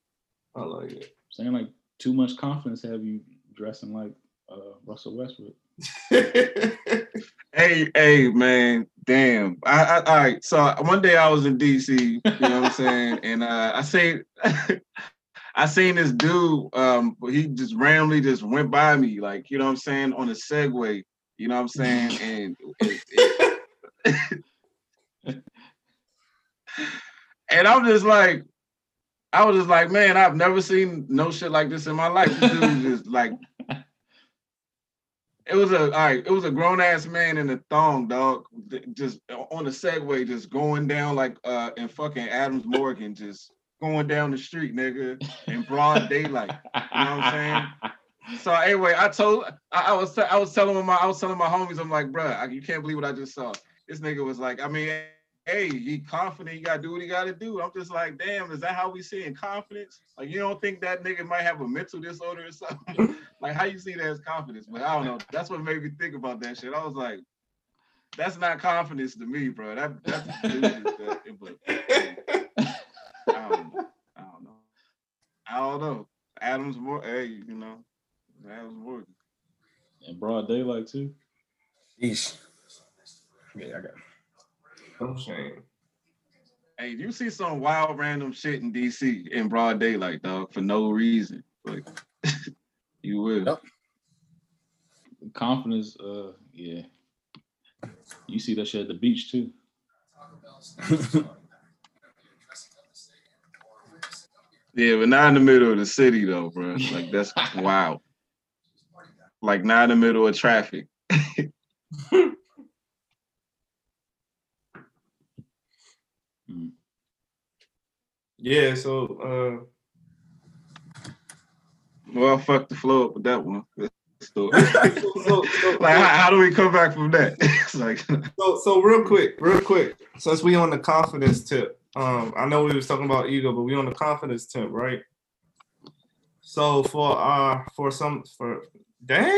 I like it. Saying like too much confidence have you dressing like uh, Russell Westbrook. hey, hey, man, damn. I, I, all right, so one day I was in D C, you know what I'm saying, and uh, I say. I seen this dude. Um, he just randomly just went by me, like, you know what I'm saying, on a Segway. You know what I'm saying, and. It, it, and I'm just like, I was just like, man, I've never seen no shit like this in my life. This dude just like, it was a, all right, it was a grown ass man in a thong, dog, just on a Segway, just going down like, uh, in fucking Adams Morgan, just going down the street, nigga, in broad daylight. You know what I'm saying? So anyway, I told, I, I was, I was telling my, I was telling my homies, I'm like, bro, you can't believe what I just saw. This nigga was like, I mean. Hey, he confident, he gotta do what he gotta do. I'm just like, damn, is that how we seeing confidence? Like, you don't think that nigga might have a mental disorder or something? Like, how you see that as confidence? But I don't know. That's what made me think about that shit. I was like, that's not confidence to me, bro. That, that's that, but, I don't know. I don't know. I don't know. Adam's more, hey, you know, Adam's Morgan. And broad daylight too. Eesh. Yeah, I got it. Okay. Hey, you see some wild random shit in D C in broad daylight, dog, for no reason. Like, you will. Yep. Confidence, uh, yeah. You see that shit at the beach too. Yeah, but not in the middle of the city though, bro. Like, that's wild. Like, not in the middle of traffic. Yeah, so uh well, fuck the flow up with that one. So, so, so, like, how, how do we come back from that? It's like, so, so real quick, real quick. Since we on the confidence tip, um, I know we was talking about ego, but we on the confidence tip, right? So for uh for some for damn,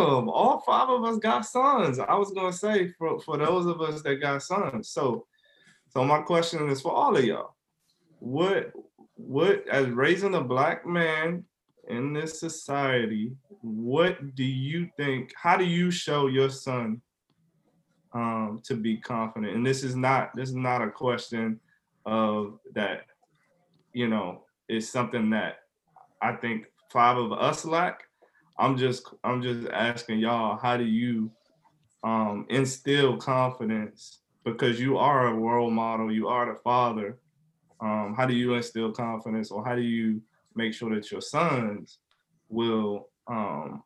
all five of us got sons. I was gonna say for for those of us that got sons. So, so my question is for all of y'all. What, what, as raising a black man in this society, what do you think, how do you show your son um, to be confident? And this is not, this is not a question of that, you know, it's something that I think five of us lack. I'm just, I'm just asking y'all, how do you um, instill confidence? Because you are a role model, you are the father. Um, how do you instill confidence, or how do you make sure that your sons will um,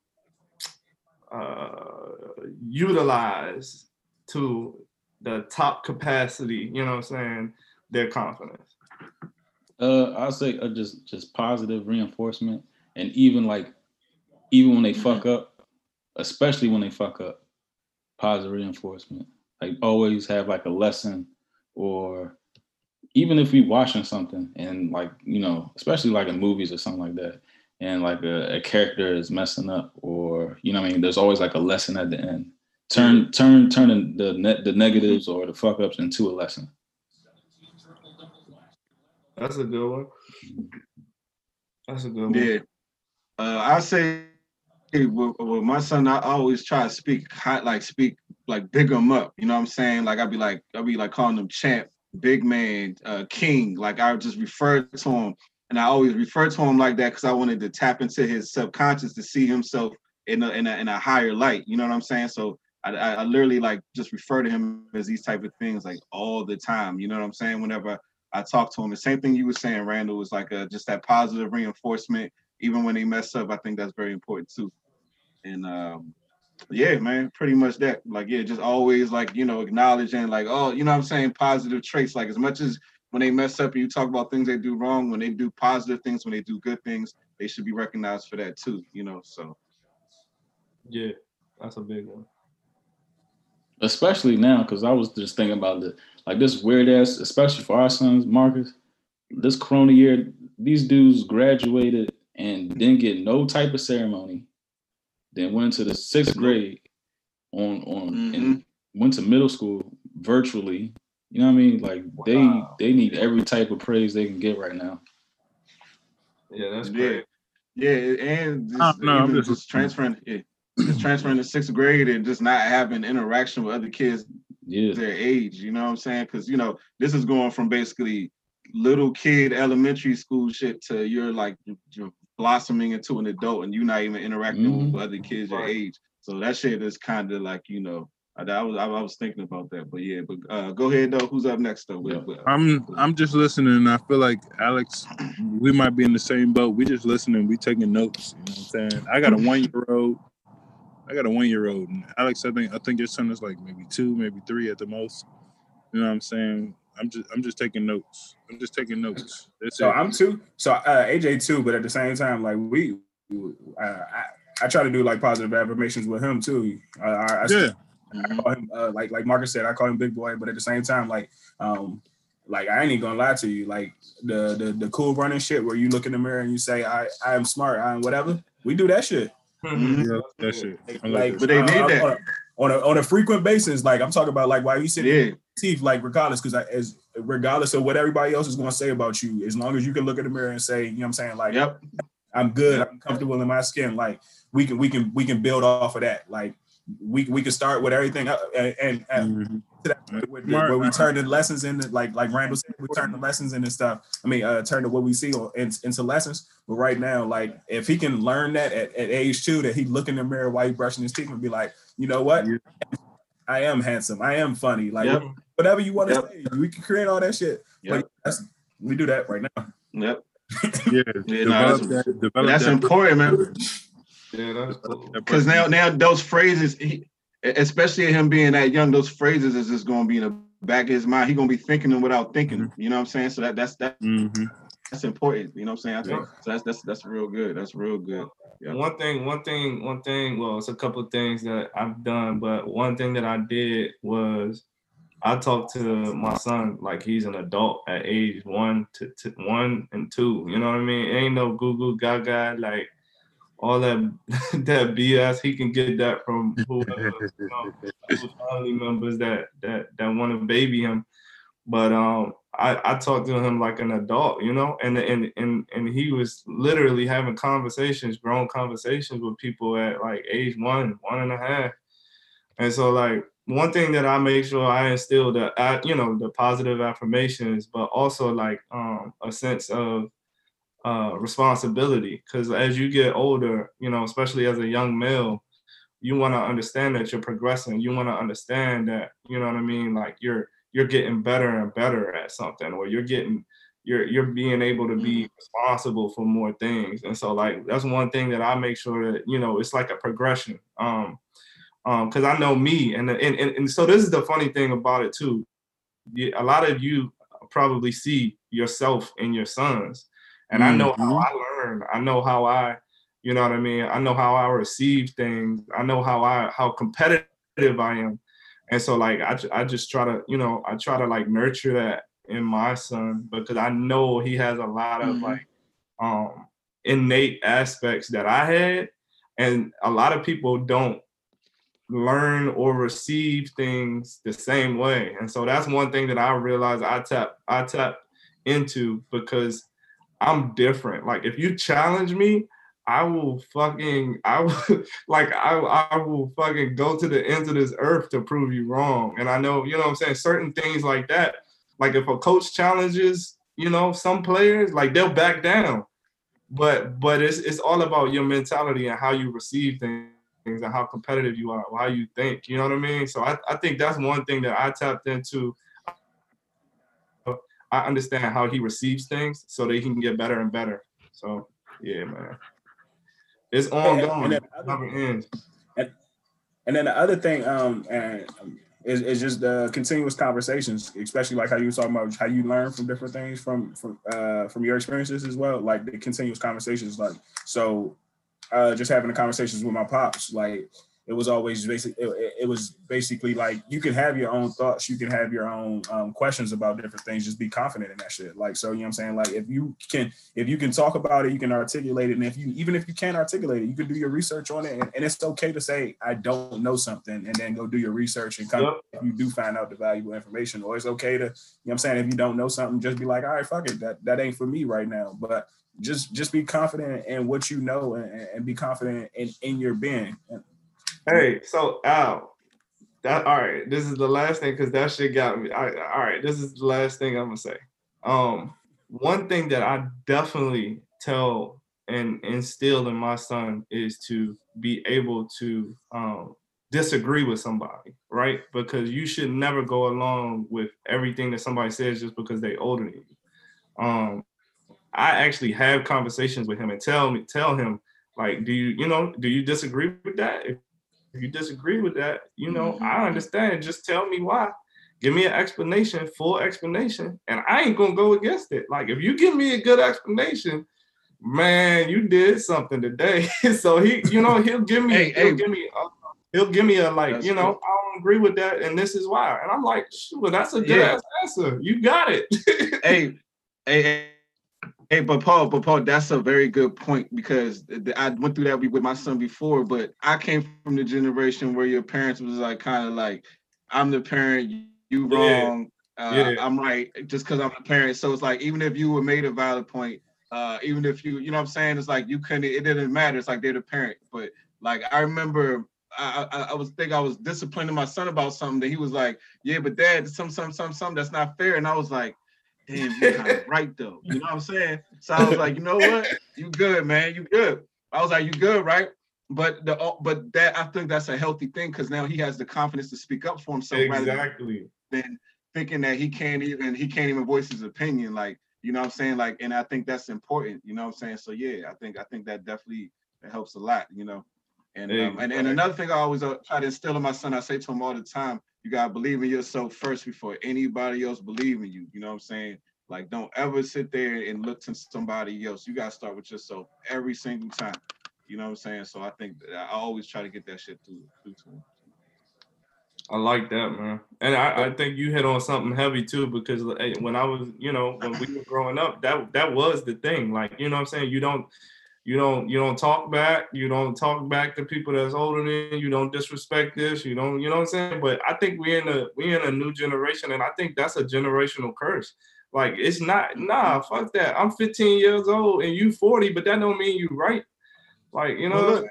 uh, utilize to the top capacity, you know what I'm saying, their confidence? Uh, I'll say uh, just, just positive reinforcement. And even like, even when they fuck up, especially when they fuck up, positive reinforcement. Like always have like a lesson, or even if we watching something and like, you know, especially like in movies or something like that, and like a, a character is messing up, or, you know what I mean? There's always like a lesson at the end. Turn, turn, turn the ne- the negatives or the fuck ups into a lesson. That's a good one. That's a good one. Yeah. Uh, I say with, with my son, I always try to speak hot, like speak, like big him up. You know what I'm saying? Like I'd be like, I'd be like calling him champ, big man, uh, king. Like I would just refer to him, and I always refer to him like that because I wanted to tap into his subconscious to see himself in a in a, in a higher light. You know what I'm saying? So I, I, I literally like just refer to him as these type of things like all the time. You know what I'm saying? Whenever I talk to him, the same thing you were saying, Randall, was like a, just that positive reinforcement. Even when they mess up, I think that's very important too. And um, yeah, man, pretty much that. Like, yeah, just always like, you know, acknowledging like, oh, you know what I'm saying? Positive traits. Like as much as when they mess up and you talk about things they do wrong, when they do positive things, when they do good things, they should be recognized for that too, you know, so. Yeah, that's a big one. Especially now, because I was just thinking about the, like this weird ass, especially for our sons, Marcus, this corona year, these dudes graduated and didn't get no type of ceremony, then went to the sixth grade on on mm-hmm. and went to middle school virtually. You know what I mean? Like wow. they they need every type of praise they can get right now. Yeah, that's great. Yeah, yeah and just, uh, no, even just, just transferring yeah, just transferring to sixth grade and just not having interaction with other kids yeah. their age. You know what I'm saying? Because you know this is going from basically little kid elementary school shit to you're like you're blossoming into an adult and you're not even interacting mm-hmm. with other kids your age. So that shit is kind of like, you know, I, I was I was thinking about that, but yeah, but uh, go ahead though. Who's up next though? Yeah. I'm I'm just listening. And I feel like Alex, we might be in the same boat. We just listening. We taking notes. You know what I'm saying? I got a one year old. I got a one year old. Alex, I think I think your son is like maybe two, maybe three at the most. You know what I'm saying? I'm just I'm just taking notes. I'm just taking notes. That's so it. I'm too. So uh, A J too, but at the same time, like we, uh, I, I try to do like positive affirmations with him too. I, I, I, yeah. I call him uh, like like Marcus said, I call him big boy, but at the same time, like um, like I ain't even gonna lie to you, like the the the cool running shit where you look in the mirror and you say I I am smart, I am whatever. We do that shit. Mm-hmm. Yeah, that shit. Like, like but they need um, that. On a, on a on a frequent basis, like I'm talking about, like why you sitting yeah. teeth, like regardless, because as regardless of what everybody else is going to say about you, as long as you can look in the mirror and say, you know what I'm saying, like yep. I'm good, I'm comfortable in my skin, like we can we can we can build off of that, like we we can start with everything up, and, and, and mm-hmm. to that point where, where we turn the lessons into like like Randall said, we turn the lessons into stuff. I mean, uh, turn to what we see on, in, into lessons. But right now, like if he can learn that at, at age two, that he look in the mirror while he's brushing his teeth and be like, you know what, yeah. I am handsome, I am funny, like. Yep. Whatever you want to yep. say, we can create all that shit. Yep. Like, that's, we do that right now. Yep. yeah. yeah no, that's that, that's that. important, man. Yeah, that's cool. Because now, now those phrases, he, especially him being that young, those phrases is just going to be in the back of his mind. He's going to be thinking them without thinking them. Mm-hmm. You know what I'm saying? So that that's that, mm-hmm. that's important. You know what I'm saying? I think, yeah. So that's that's that's real good. That's real good. Yeah. One thing, one thing, one thing. Well, it's a couple of things that I've done, but one thing that I did was, I talk to my son like he's an adult at age one to, to one and two. You know what I mean? Ain't no goo goo gaga, like all that that B S. He can get that from whoever, you know, family members that that that want to baby him. But um, I, I talked to him like an adult, you know, and and and and he was literally having conversations, grown conversations with people at like age one, one and a half. And so like one thing that I make sure I instill the, you know, the positive affirmations, but also like um, a sense of uh, responsibility. Because as you get older, you know, especially as a young male, you want to understand that you're progressing. You want to understand that, you know what I mean? Like you're you're getting better and better at something, or you're getting, you're you're being able to be responsible for more things. And so like, that's one thing that I make sure that, you know, it's like a progression. Um, um, Cause I know me. And, and, and, and so this is the funny thing about it too. A lot of you probably see yourself in your sons. And mm-hmm. I know how I learn. I know how I, you know what I mean? I know how I receive things. I know how I, how competitive I am. And so like, I, I just try to, you know, I try to like nurture that in my son, because I know he has a lot of mm-hmm. like um, innate aspects that I had. And a lot of people don't learn or receive things the same way. And so that's one thing that I realized I tap, I tap into, because I'm different. Like if you challenge me, I will fucking, I will, like, I, I will fucking go to the ends of this earth to prove you wrong. And I know, you know what I'm saying? Certain things like that, like if a coach challenges, you know, some players, like they'll back down, but, but it's, it's all about your mentality and how you receive things and how competitive you are, how you think, you know what I mean? So I, I think that's one thing that I tapped into. I understand how he receives things so that he can get better and better. So yeah, man. It's ongoing. And then, the other, it and, and then the other thing um, and is, is just the continuous conversations, especially like how you were talking about how you learn from different things from from uh, from your experiences as well. Like the continuous conversations, like so, uh, just having the conversations with my pops, like it was always basically it, it was basically like you can have your own thoughts, you can have your own um, questions about different things. Just be confident in that shit. Like so, you know what I'm saying? Like if you can, if you can talk about it, you can articulate it. And if you even if you can't articulate it, you can do your research on it. And, and it's okay to say I don't know something, and then go do your research and come. Yep. If you do find out the valuable information, or it's okay to, you know what I'm saying? If you don't know something, just be like, all right, fuck it, that that ain't for me right now. But just just be confident in what you know, and, and be confident in in your being. And, hey, so Al, that all right. This is the last thing because that shit got me. All right, all right, this is the last thing I'm gonna say. Um, one thing that I definitely tell and instill in my son is to be able to um, disagree with somebody, right? Because you should never go along with everything that somebody says just because they're older than you. Um, I actually have conversations with him and tell me, tell him, like, do you, you know, do you disagree with that? If If you disagree with that, you know, mm-hmm. I understand. Just tell me why. Give me an explanation, full explanation, and I ain't gonna go against it. Like if you give me a good explanation, man, you did something today. So he, you know, he'll give me, hey, he'll hey. give me, a, he'll give me a like, that's you know, cool. I don't agree with that, and this is why. And I'm like, well, that's a good yeah. ass answer. You got it. hey, hey, hey, hey, but Paul, but Paul, that's a very good point because I went through that with my son before, but I came from the generation where your parents was like, kind of like, I'm the parent, you wrong, yeah. Uh, yeah. I'm right, just because I'm the parent. So it's like, even if you were made a valid point, uh, even if you, you know what I'm saying? It's like, you couldn't, it didn't matter. It's like, they're the parent. But like, I remember I, I, I was think I was disciplining my son about something that he was like, yeah, but dad, some, some, some, some, that's not fair. And I was like, damn, you're not right though. You know what I'm saying? So I was like, you know what? You good, man. You good. I was like, you good, right? But the but that I think that's a healthy thing because now he has the confidence to speak up for himself. Exactly. Rather than thinking that he can't even he can't even voice his opinion. Like, you know what I'm saying? Like, and I think that's important. You know what I'm saying? So yeah, I think I think that definitely that helps a lot. You know. And exactly. um, and, and another thing I always uh, try to instill in my son, I say to him all the time. You gotta believe in yourself first before anybody else believe in you. You know what I'm saying? Like, don't ever sit there and look to somebody else. You gotta start with yourself every single time. You know what I'm saying? So I think that I always try to get that shit through, through to them. I like that, man. And I, I think you hit on something heavy too, because when I was, you know, when we were growing up, that that was the thing. Like, you know what I'm saying? You don't. You don't you don't talk back. You don't talk back to people that's older than you. You don't disrespect this. You don't, you know what I'm saying? But I think we're in a we're in a new generation, and I think that's a generational curse. Like, it's not, nah, fuck that. I'm fifteen years old and you forty, but that don't mean you right. Like, you know, well, look, like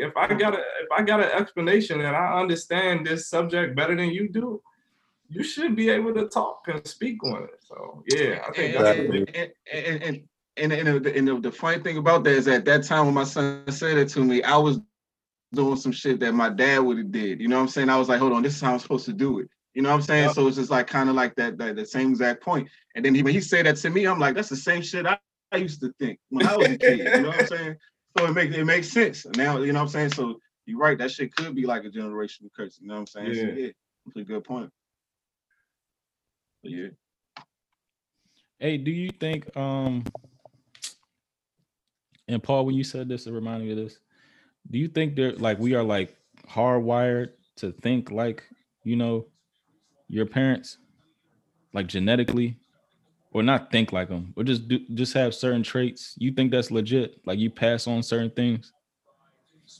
if I got a if I got an explanation and I understand this subject better than you do, you should be able to talk and speak on it. So yeah, I think and, that's and, and, and, and, and, And, and, and the, the funny thing about that is at that time when my son said it to me, I was doing some shit that my dad would have did. You know what I'm saying? I was like, hold on, this is how I'm supposed to do it. You know what I'm saying? Yep. So it's just like kind of like that, that, the same exact point. And then he, when he said that to me, I'm like, that's the same shit I, I used to think when I was a kid. You know what I'm saying? So it makes it makes sense. Now, you know what I'm saying? So you're right. That shit could be like a generational curse. You know what I'm saying? Yeah. So yeah, that's a good point. But yeah. Hey, do you think... um? And Paul, when you said this, it reminded me of this. Do you think that like we are like hardwired to think like, you know, your parents, like genetically, or not think like them, or just do, just have certain traits? You think that's legit? Like you pass on certain things?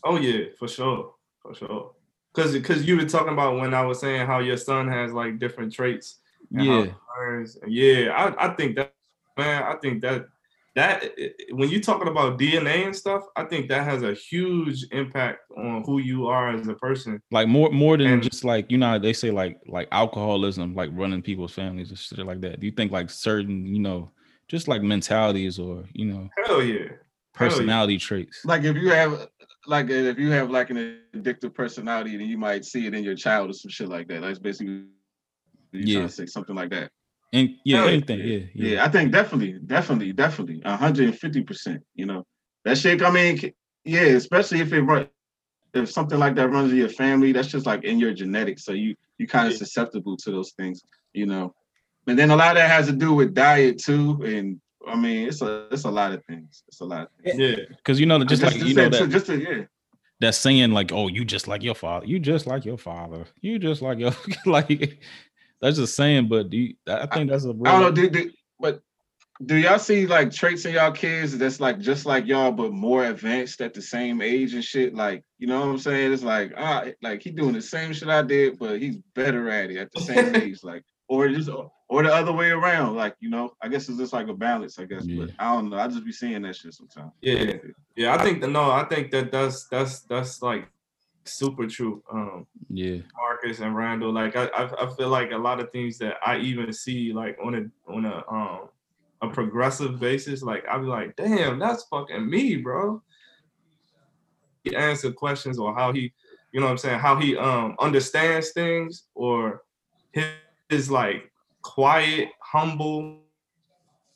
Oh yeah, for sure, for sure. Because because you were talking about when I was saying how your son has like different traits. And yeah. How learns. Yeah, I I think that, man, I think that. That when you're talking about D N A and stuff, I think that has a huge impact on who you are as a person. Like more, more than and, just like, you know, they say like like alcoholism, like running people's families and shit like that. Do you think like certain, you know, just like mentalities or, you know, hell yeah, personality hell yeah. traits? Like if you have like if you have like an addictive personality, then you might see it in your child or some shit like that. That's basically you're yeah. trying to say something like that. And yeah, yeah, anything, yeah, yeah, yeah. I think definitely, definitely, definitely, one hundred fifty percent. You know, that shit. I mean, yeah, especially if it run, if something like that runs in your family, that's just like in your genetics. So you you kind of yeah. susceptible to those things, you know. And then a lot of that has to do with diet too. And I mean, it's a it's a lot of things. It's a lot of things. Yeah, because you know, just, just like just you know that, that, just to, yeah. that saying like, oh, you just like your father. You just like your father. You just like your like. That's just saying, but do you, I think that's a real... I don't know, do, do, but do y'all see like traits in y'all kids that's like just like y'all, but more advanced at the same age and shit? Like, you know what I'm saying? It's like, ah, like he doing the same shit I did, but he's better at it at the same age, like, or just or the other way around, like, you know. I guess it's just like a balance, I guess. Yeah. But I don't know. I just be seeing that shit sometimes. Yeah, yeah. I think that no, I think that that's that's that's like. super true. Um yeah, Marcus and Randall, like I, I feel like a lot of things that I even see like on a on a um a progressive basis, like I'll be like, damn, that's fucking me, bro. He answers questions or how he, you know what I'm saying, how he um understands things, or his, his like quiet, humble,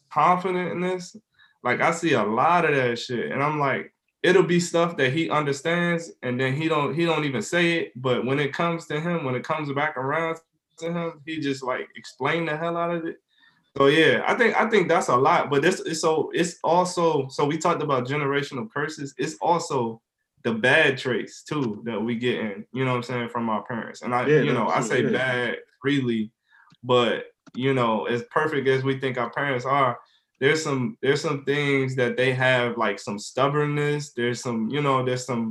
confident in this. Like I see a lot of that shit, and I'm like, it'll be stuff that he understands, and then he don't he don't even say it. But when it comes to him, when it comes back around to him, he just like explain the hell out of it. So yeah, I think I think that's a lot. But this is so it's also so we talked about generational curses. It's also the bad traits too that we get in, you know what I'm saying, from our parents. And I yeah, you know, I say good. bad freely, but you know, as perfect as we think our parents are, There's some there's some things that they have, like some stubbornness. There's some, you know, there's some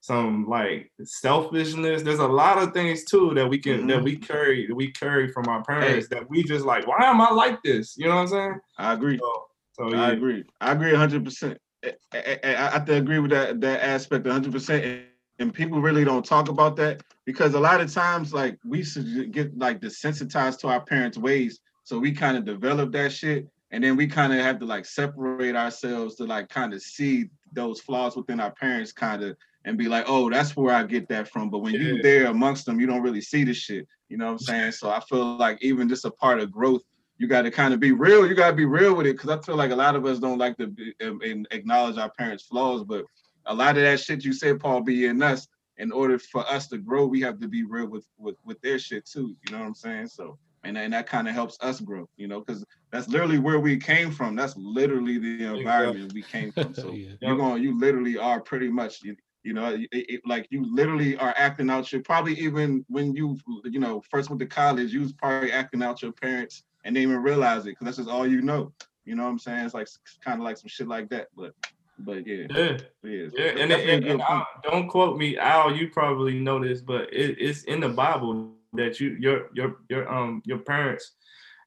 some like selfishness. There's a lot of things too that we can mm-hmm. that we carry that we carry from our parents hey. that we just like, why am I like this? You know what I'm saying? I agree. So, so yeah. I agree. I agree one hundred percent. I, I, I, I have to agree with that that aspect one hundred percent. And, and people really don't talk about that, because a lot of times like we should get like desensitized to our parents' ways, so we kind of develop that shit. And then we kind of have to like separate ourselves to like kind of see those flaws within our parents kind of and be like, oh, that's where I get that from. But when yeah. you're there amongst them, you don't really see the shit. You know what I'm saying? So I feel like even just a part of growth, you got to kind of be real. You got to be real with it, because I feel like a lot of us don't like to be, um, and acknowledge our parents' flaws. But a lot of that shit you said, Paul, be in us. In order for us to grow, we have to be real with, with, with their shit too. You know what I'm saying? So. And, and that kind of helps us grow, you know, because that's literally where we came from. That's literally the environment we came from. So yeah. you're going, you literally are pretty much, you, you know, it, it, like you literally are acting out your, probably even when you, you know, first went to college, you was probably acting out your parents and they didn't even realize it, because that's just all you know. You know what I'm saying? It's like kind of like some shit like that. But But yeah, yeah, but yeah, yeah. And, and, and Al, don't quote me, Al. You probably know this, but it, it's in the Bible that you, your, your, your, um, your parents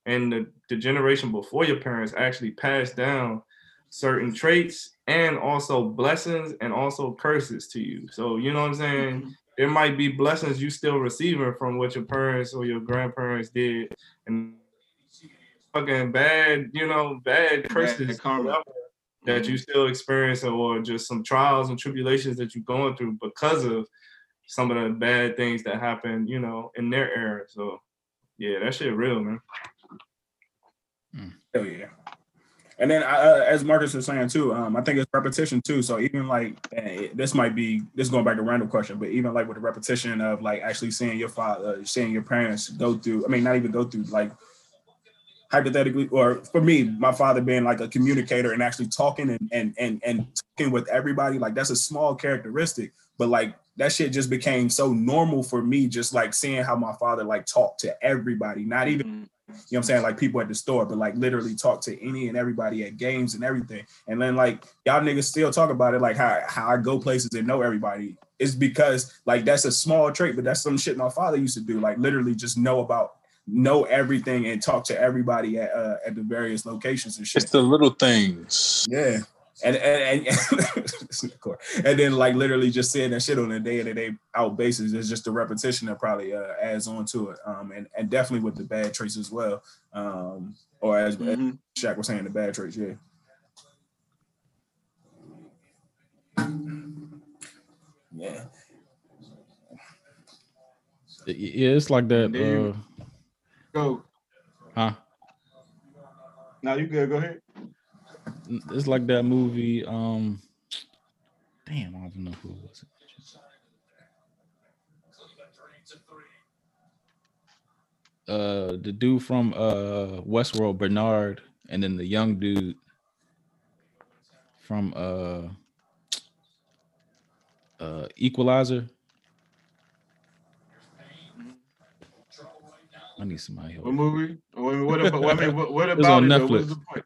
and the, the generation before your parents actually passed down certain traits and also blessings and also curses to you. So you know what I'm saying. Mm-hmm. There might be blessings you still receiving from what your parents or your grandparents did, and fucking bad, you know, bad curses karma that you still experience, or just some trials and tribulations that you're going through because of some of the bad things that happened, you know, in their era. So yeah, that shit real, man. Mm. Hell yeah. And then uh, as Marcus was saying too, um, I think it's repetition too. So even like, and this might be, this is going back to a random question, but even like with the repetition of like actually seeing your father, uh, seeing your parents go through, I mean, not even go through, like hypothetically, or for me, my father being like a communicator and actually talking and, and, and, and talking with everybody, like that's a small characteristic, but like that shit just became so normal for me, just like seeing how my father like talked to everybody, not even, mm-hmm. You know what I'm saying? Like people at the store, but like literally talk to any and everybody at games and everything. And then like y'all niggas still talk about it, like how, how I go places and know everybody. It's because like that's a small trait, but that's some shit my father used to do. Like literally just know about, know everything and talk to everybody at uh, at the various locations and shit. It's the little things. Yeah. And and and, and then like literally just seeing that shit on a day to day out basis is just the repetition that probably uh, adds on to it, um, and and definitely with the bad traits as well, um, or as, mm-hmm. as Shaq was saying, the bad traits, yeah. Yeah. Yeah, it's like that. Dude. Uh, go. Huh? No, you good? Go ahead. It's like that movie. Um, damn, I don't know who it was. Uh, the dude from uh Westworld, Bernard, and then the young dude from uh, uh Equalizer. I need somebody help. What movie? What about? What, what, what about it? On Netflix. What was the point?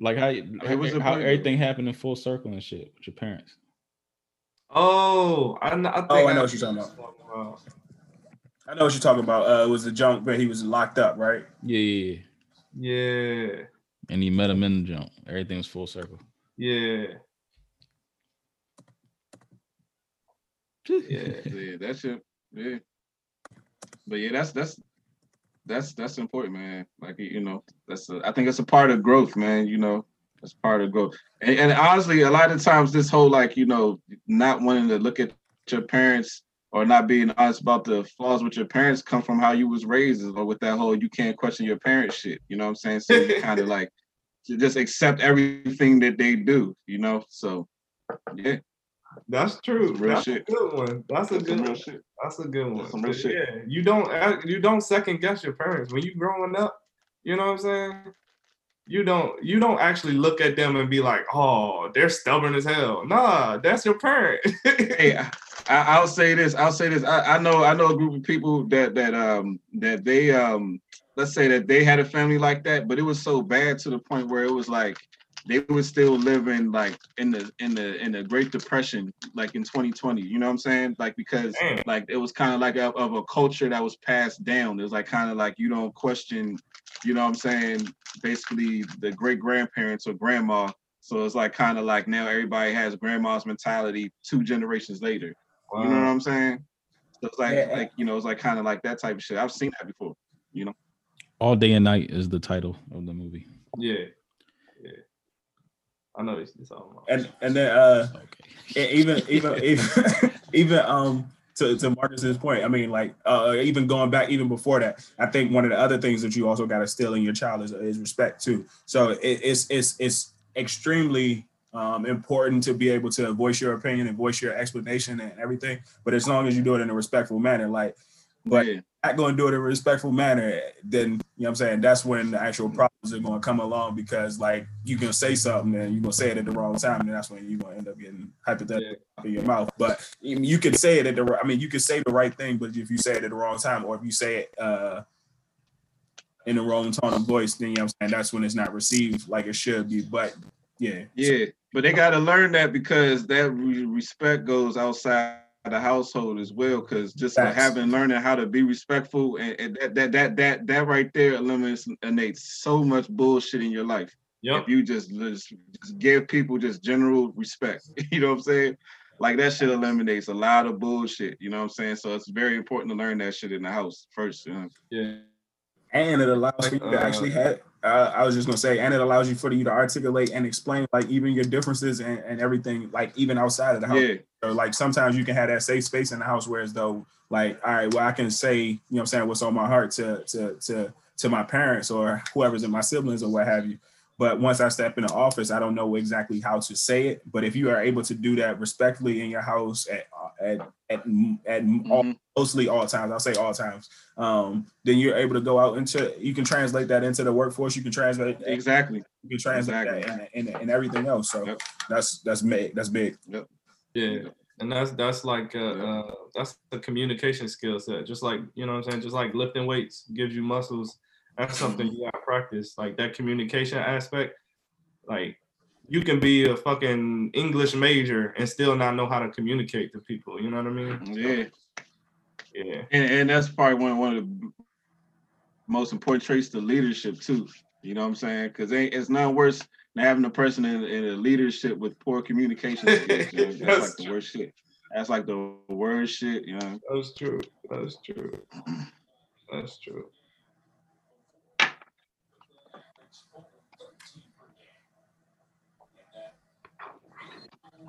Like how, how, how everything happened in full circle and shit with your parents. Oh, I, I think oh, I know I, what you're talking about. I know what you're talking about. Uh, it was the junk, but he was locked up, right? Yeah, yeah. And he met him in the junk. Everything was full circle. Yeah. yeah, yeah, that shit. Yeah. But yeah, that's that's. That's that's important, man. Like you know, that's a, I think it's a part of growth, man. You know, that's part of growth. And, and honestly, a lot of times, this whole like you know, not wanting to look at your parents or not being honest about the flaws with your parents come from how you was raised, or with that whole you can't question your parents shit. You know what I'm saying? So you kind of like just accept everything that they do. You know, so yeah. That's true. Real That's shit. a good one. That's a That's good one. Shit. That's a good one. Real yeah, shit. you don't you don't second guess your parents when you growing up. You know what I'm saying? You don't you don't actually look at them and be like, oh, they're stubborn as hell. Nah, that's your parent. Hey, I, I'll say this. I'll say this. I, I know I know a group of people that that um that they um let's say that they had a family like that, but it was so bad to the point where it was like. They were still living like in the in the in the Great Depression, like in twenty twenty. You know what I'm saying? Like because Damn. like it was kind of like a, of a culture that was passed down. It was like kind of like you don't question, you know what I'm saying? Basically, the great grandparents or grandma. So it's like kind of like now everybody has grandma's mentality two generations later. Wow. You know what I'm saying? So it's like yeah. like you know it's like kind of like that type of shit. I've seen that before. You know. All Day and Night is the title of the movie. Yeah. Yeah. I know this. And and then uh, okay. even even even even um to to Marcus's point, I mean, like uh, even going back even before that, I think one of the other things that you also got to instill in your child is, is respect too. So it, it's it's it's extremely um, important to be able to voice your opinion and voice your explanation and everything. But as long as you do it in a respectful manner, like, but. Yeah. Not going to do it in a respectful manner, then, you know what I'm saying, that's when the actual problems are going to come along because, like, you can say something and you're going to say it at the wrong time, and that's when you're going to end up getting hypothetical out of your mouth. But you can say it at the I mean, you can say the right thing, but if you say it at the wrong time or if you say it uh, in the wrong tone of voice, then, you know what I'm saying, that's when it's not received like it should be. But Yeah. Yeah. But they got to learn that, because that respect goes outside the household as well, because just like having learning how to be respectful, and, and that, that that that that right there eliminates so much bullshit in your life. Yep. If you just, just just give people just general respect, you know what I'm saying? Like that shit eliminates a lot of bullshit, you know what I'm saying? So it's very important to learn that shit in the house first. You know? Yeah, and it allows for you to actually have. Uh, I was just gonna say, and it allows you for you to articulate and explain like even your differences and, and everything, like even outside of the house. Yeah. So like sometimes you can have that safe space in the house, whereas though like, all right, well I can say, you know what I'm saying, what's on my heart to to to to my parents or whoever's in my siblings or what have you. But once I step in the office, I don't know exactly how to say it. But if you are able to do that respectfully in your house at at at, at mm-hmm. all, mostly all times, I'll say all times, um, then you're able to go out into, you can translate that into the workforce. You can translate exactly. You can translate exactly. that and everything else. So yep. that's that's big. That's big. Yep. Yeah, and that's that's like uh, uh, that's the communication skill set. Just like, you know what I'm saying. Just like lifting weights gives you muscles. That's something you gotta practice, like that communication aspect. Like you can be a fucking English major and still not know how to communicate to people. You know what I mean? Yeah, yeah. And, and that's probably one one of the most important traits to leadership too. You know what I'm saying? Because it's not worse than having a person in, in a leadership with poor communication skills. You know? That's, that's like true. The worst shit. That's like the worst shit. You know? That's true. That's true. That's true.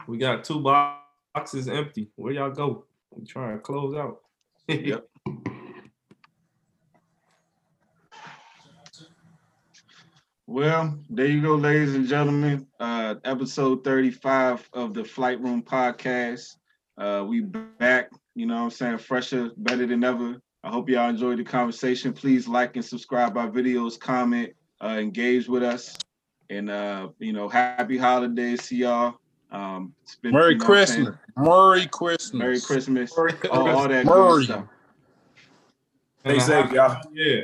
We got two boxes empty. Where y'all go? We trying to close out. Yep. Well, there you go, ladies and gentlemen. Uh, episode thirty-five of the Flight Room Podcast. Uh, we back, you know what I'm saying, fresher, better than ever. I hope y'all enjoyed the conversation. Please like and subscribe our videos, comment, uh, engage with us. And, uh, you know, happy holidays to y'all. Um, it's been, Merry, you know, Christmas. Merry Christmas. Merry Christmas. Merry Christmas. All, all that Merry. Good stuff. Stay safe, y'all. Yeah.